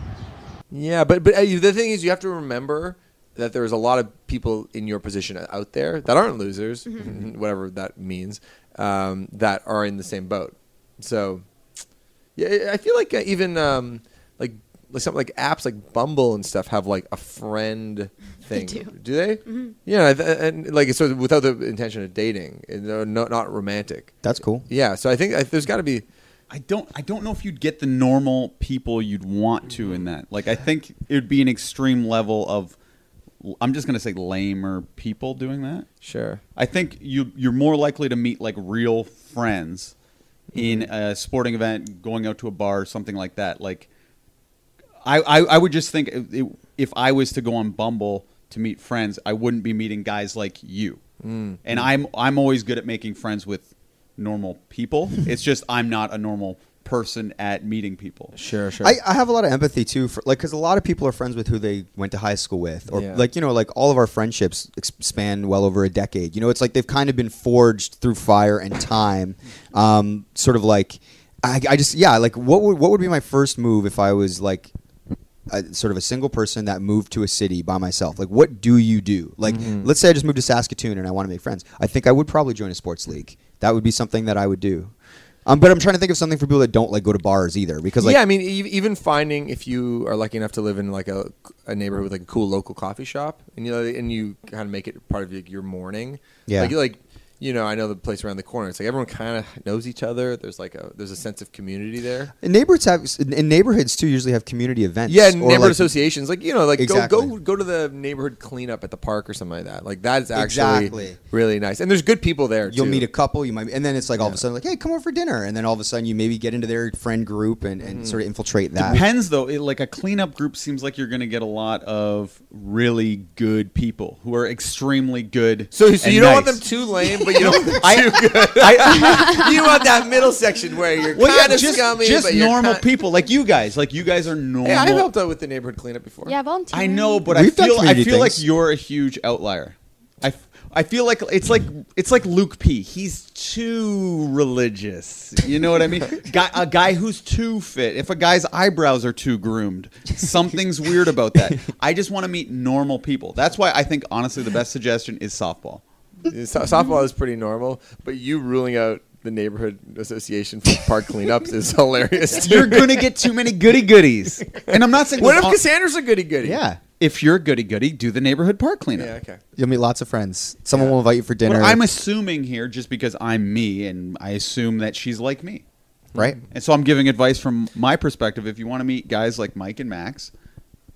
Yeah, but but the thing is, you have to remember that there's a lot of people in your position out there that aren't losers, mm-hmm. whatever that means, um, that are in the same boat. So yeah, I feel like even um, like like something like apps like Bumble and stuff have like a friend thing. They do. do they? Mm-hmm. Yeah, and like so without the intention of dating, no, not romantic. That's cool. Yeah, so I think there's got to be. I don't. I don't know if you'd get the normal people you'd want to in that. Like I think it would be an extreme level of. I'm just gonna say lamer people doing that. Sure. I think you you're more likely to meet like real friends, mm-hmm. in a sporting event, going out to a bar, or something like that. Like. I, I, I would just think it, if I was to go on Bumble to meet friends, I wouldn't be meeting guys like you. Mm. And I'm I'm always good at making friends with normal people. It's just I'm not a normal person at meeting people. Sure, sure. I, I have a lot of empathy too, for like because a lot of people are friends with who they went to high school with, or yeah. like you know, like all of our friendships span well over a decade. You know, it's like they've kind of been forged through fire and time, um, sort of like I, I just yeah, like what would what would be my first move if I was like. A, sort of a single person that moved to a city by myself. Like, what do you do? Like, mm-hmm. let's say I just moved to Saskatoon and I want to make friends. I think I would probably join a sports league. That would be something that I would do. Um, but I'm trying to think of something for people that don't like go to bars either, because like, yeah, I mean, e- even finding if you are lucky enough to live in like a, a neighborhood with like a cool local coffee shop, and you know, and you kind of make it part of like, your morning. Yeah, like, like you know, I know the place around the corner. It's like everyone kind of knows each other. There's like a there's a sense of community there. And neighborhoods have and neighborhoods too usually have community events. Yeah, and neighborhood like, associations. Like you know, like exactly. go go go to the neighborhood cleanup at the park or something like that. Like that is actually exactly. really nice. And there's good people there. You'll too. meet a couple. You might, and then it's like all yeah. of a sudden like, hey, come over for dinner. And then all of a sudden you maybe get into their friend group and, and mm. sort of infiltrate that. Depends though. It, like a cleanup group seems like you're going to get a lot of really good people who are extremely good. So, so you nice. don't want them too lame. But you don't. I, I, I, you want that middle section where you're well, kind yeah, of just, scummy, just but you're normal kind... people like you guys. Like you guys are normal. Hey, I've helped out with the neighborhood cleanup before. Yeah, volunteer. I know, but We've I feel I feel things. like you're a huge outlier. I, I feel like it's like it's like Luke P. He's too religious. You know what I mean? Guy, a guy who's too fit. If a guy's eyebrows are too groomed, something's weird about that. I just want to meet normal people. That's why I think honestly the best suggestion is softball. Softball is pretty normal, but you ruling out the neighborhood association for park cleanups is hilarious. Too. You're going to get too many goody-goodies. And I'm not saying... What if Cassandra's a goody-goody? Yeah. If you're a goody-goody, do the neighborhood park cleanup. Yeah, okay. You'll meet lots of friends. Someone yeah. will invite you for dinner. Well, I'm assuming here, just because I'm me, and I assume that she's like me. Right. And so I'm giving advice from my perspective. If you want to meet guys like Mike and Max...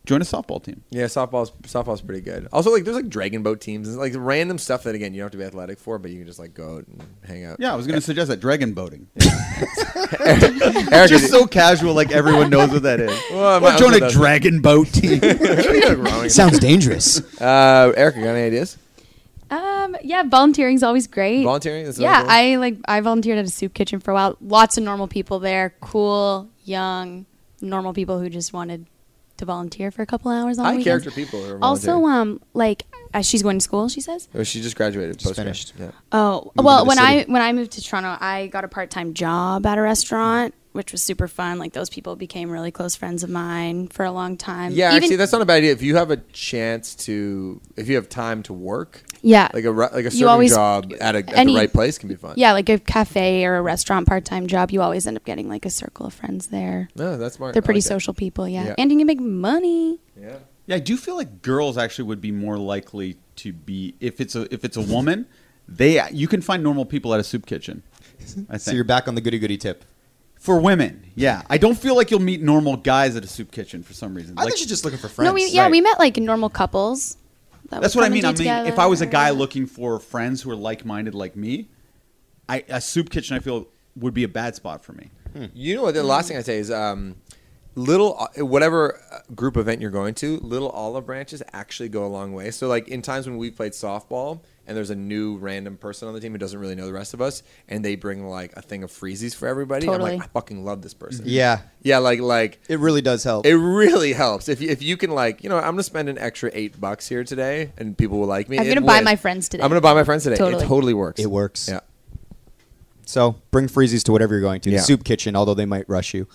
Join a softball team. Yeah, softball's softball's pretty good. Also, like, there's like dragon boat teams, and like random stuff that again you don't have to be athletic for, but you can just like go out and hang out. Yeah, I was gonna suggest that dragon boating. Erica, just so casual, like everyone knows what that is. Well, well, join a dragon boat team. Sounds dangerous. Uh, Erica, got any ideas? Um, yeah, volunteering's always great. Volunteering, is yeah. Cool. I like I volunteered at a soup kitchen for a while. Lots of normal people there, cool, young, normal people who just wanted to volunteer for a couple hours on the weekends. High character people are also, um, like, uh, she's going to school, she says? Oh, she just graduated. Just finished. Yeah. Oh, moved well, when I when I moved to Toronto, I got a part-time job at a restaurant, which was super fun. Like, those people became really close friends of mine for a long time. Yeah, Even, actually, that's not a bad idea. If you have a chance to, if you have time to work, yeah, like a re- like a serving always, job at, a, at any, the right place can be fun. Yeah, like a cafe or a restaurant part-time job, you always end up getting like a circle of friends there. No, that's smart. They're pretty like social that. people, yeah. yeah. And you can make money. Yeah. Yeah, I do feel like girls actually would be more likely to be, if it's a if it's a woman, they you can find normal people at a soup kitchen. I think. So you're back on the goody-goody tip. For women, yeah. I don't feel like you'll meet normal guys at a soup kitchen for some reason. I like, think you're just looking for friends. No, we, yeah, right. we met like normal couples. That That's what I mean. I mean, together. If I was a guy looking for friends who are like-minded like me, I, a soup kitchen, I feel, would be a bad spot for me. Hmm. You know what? The last thing I'd say is um, little whatever group event you're going to, little olive branches actually go a long way. So like in times when we played softball and there's a new random person on the team who doesn't really know the rest of us and they bring like a thing of freezies for everybody. Totally. I'm like, I fucking love this person. Yeah. Yeah, like like it really does help. It really helps. If you, if you can like, you know, I'm going to spend an extra eight bucks here today and people will like me. I'm going to buy my friends today. I'm going to buy my friends today. Totally. It totally works. It works. Yeah. So bring freezies to whatever you're going to. Yeah. The soup kitchen, although they might rush you.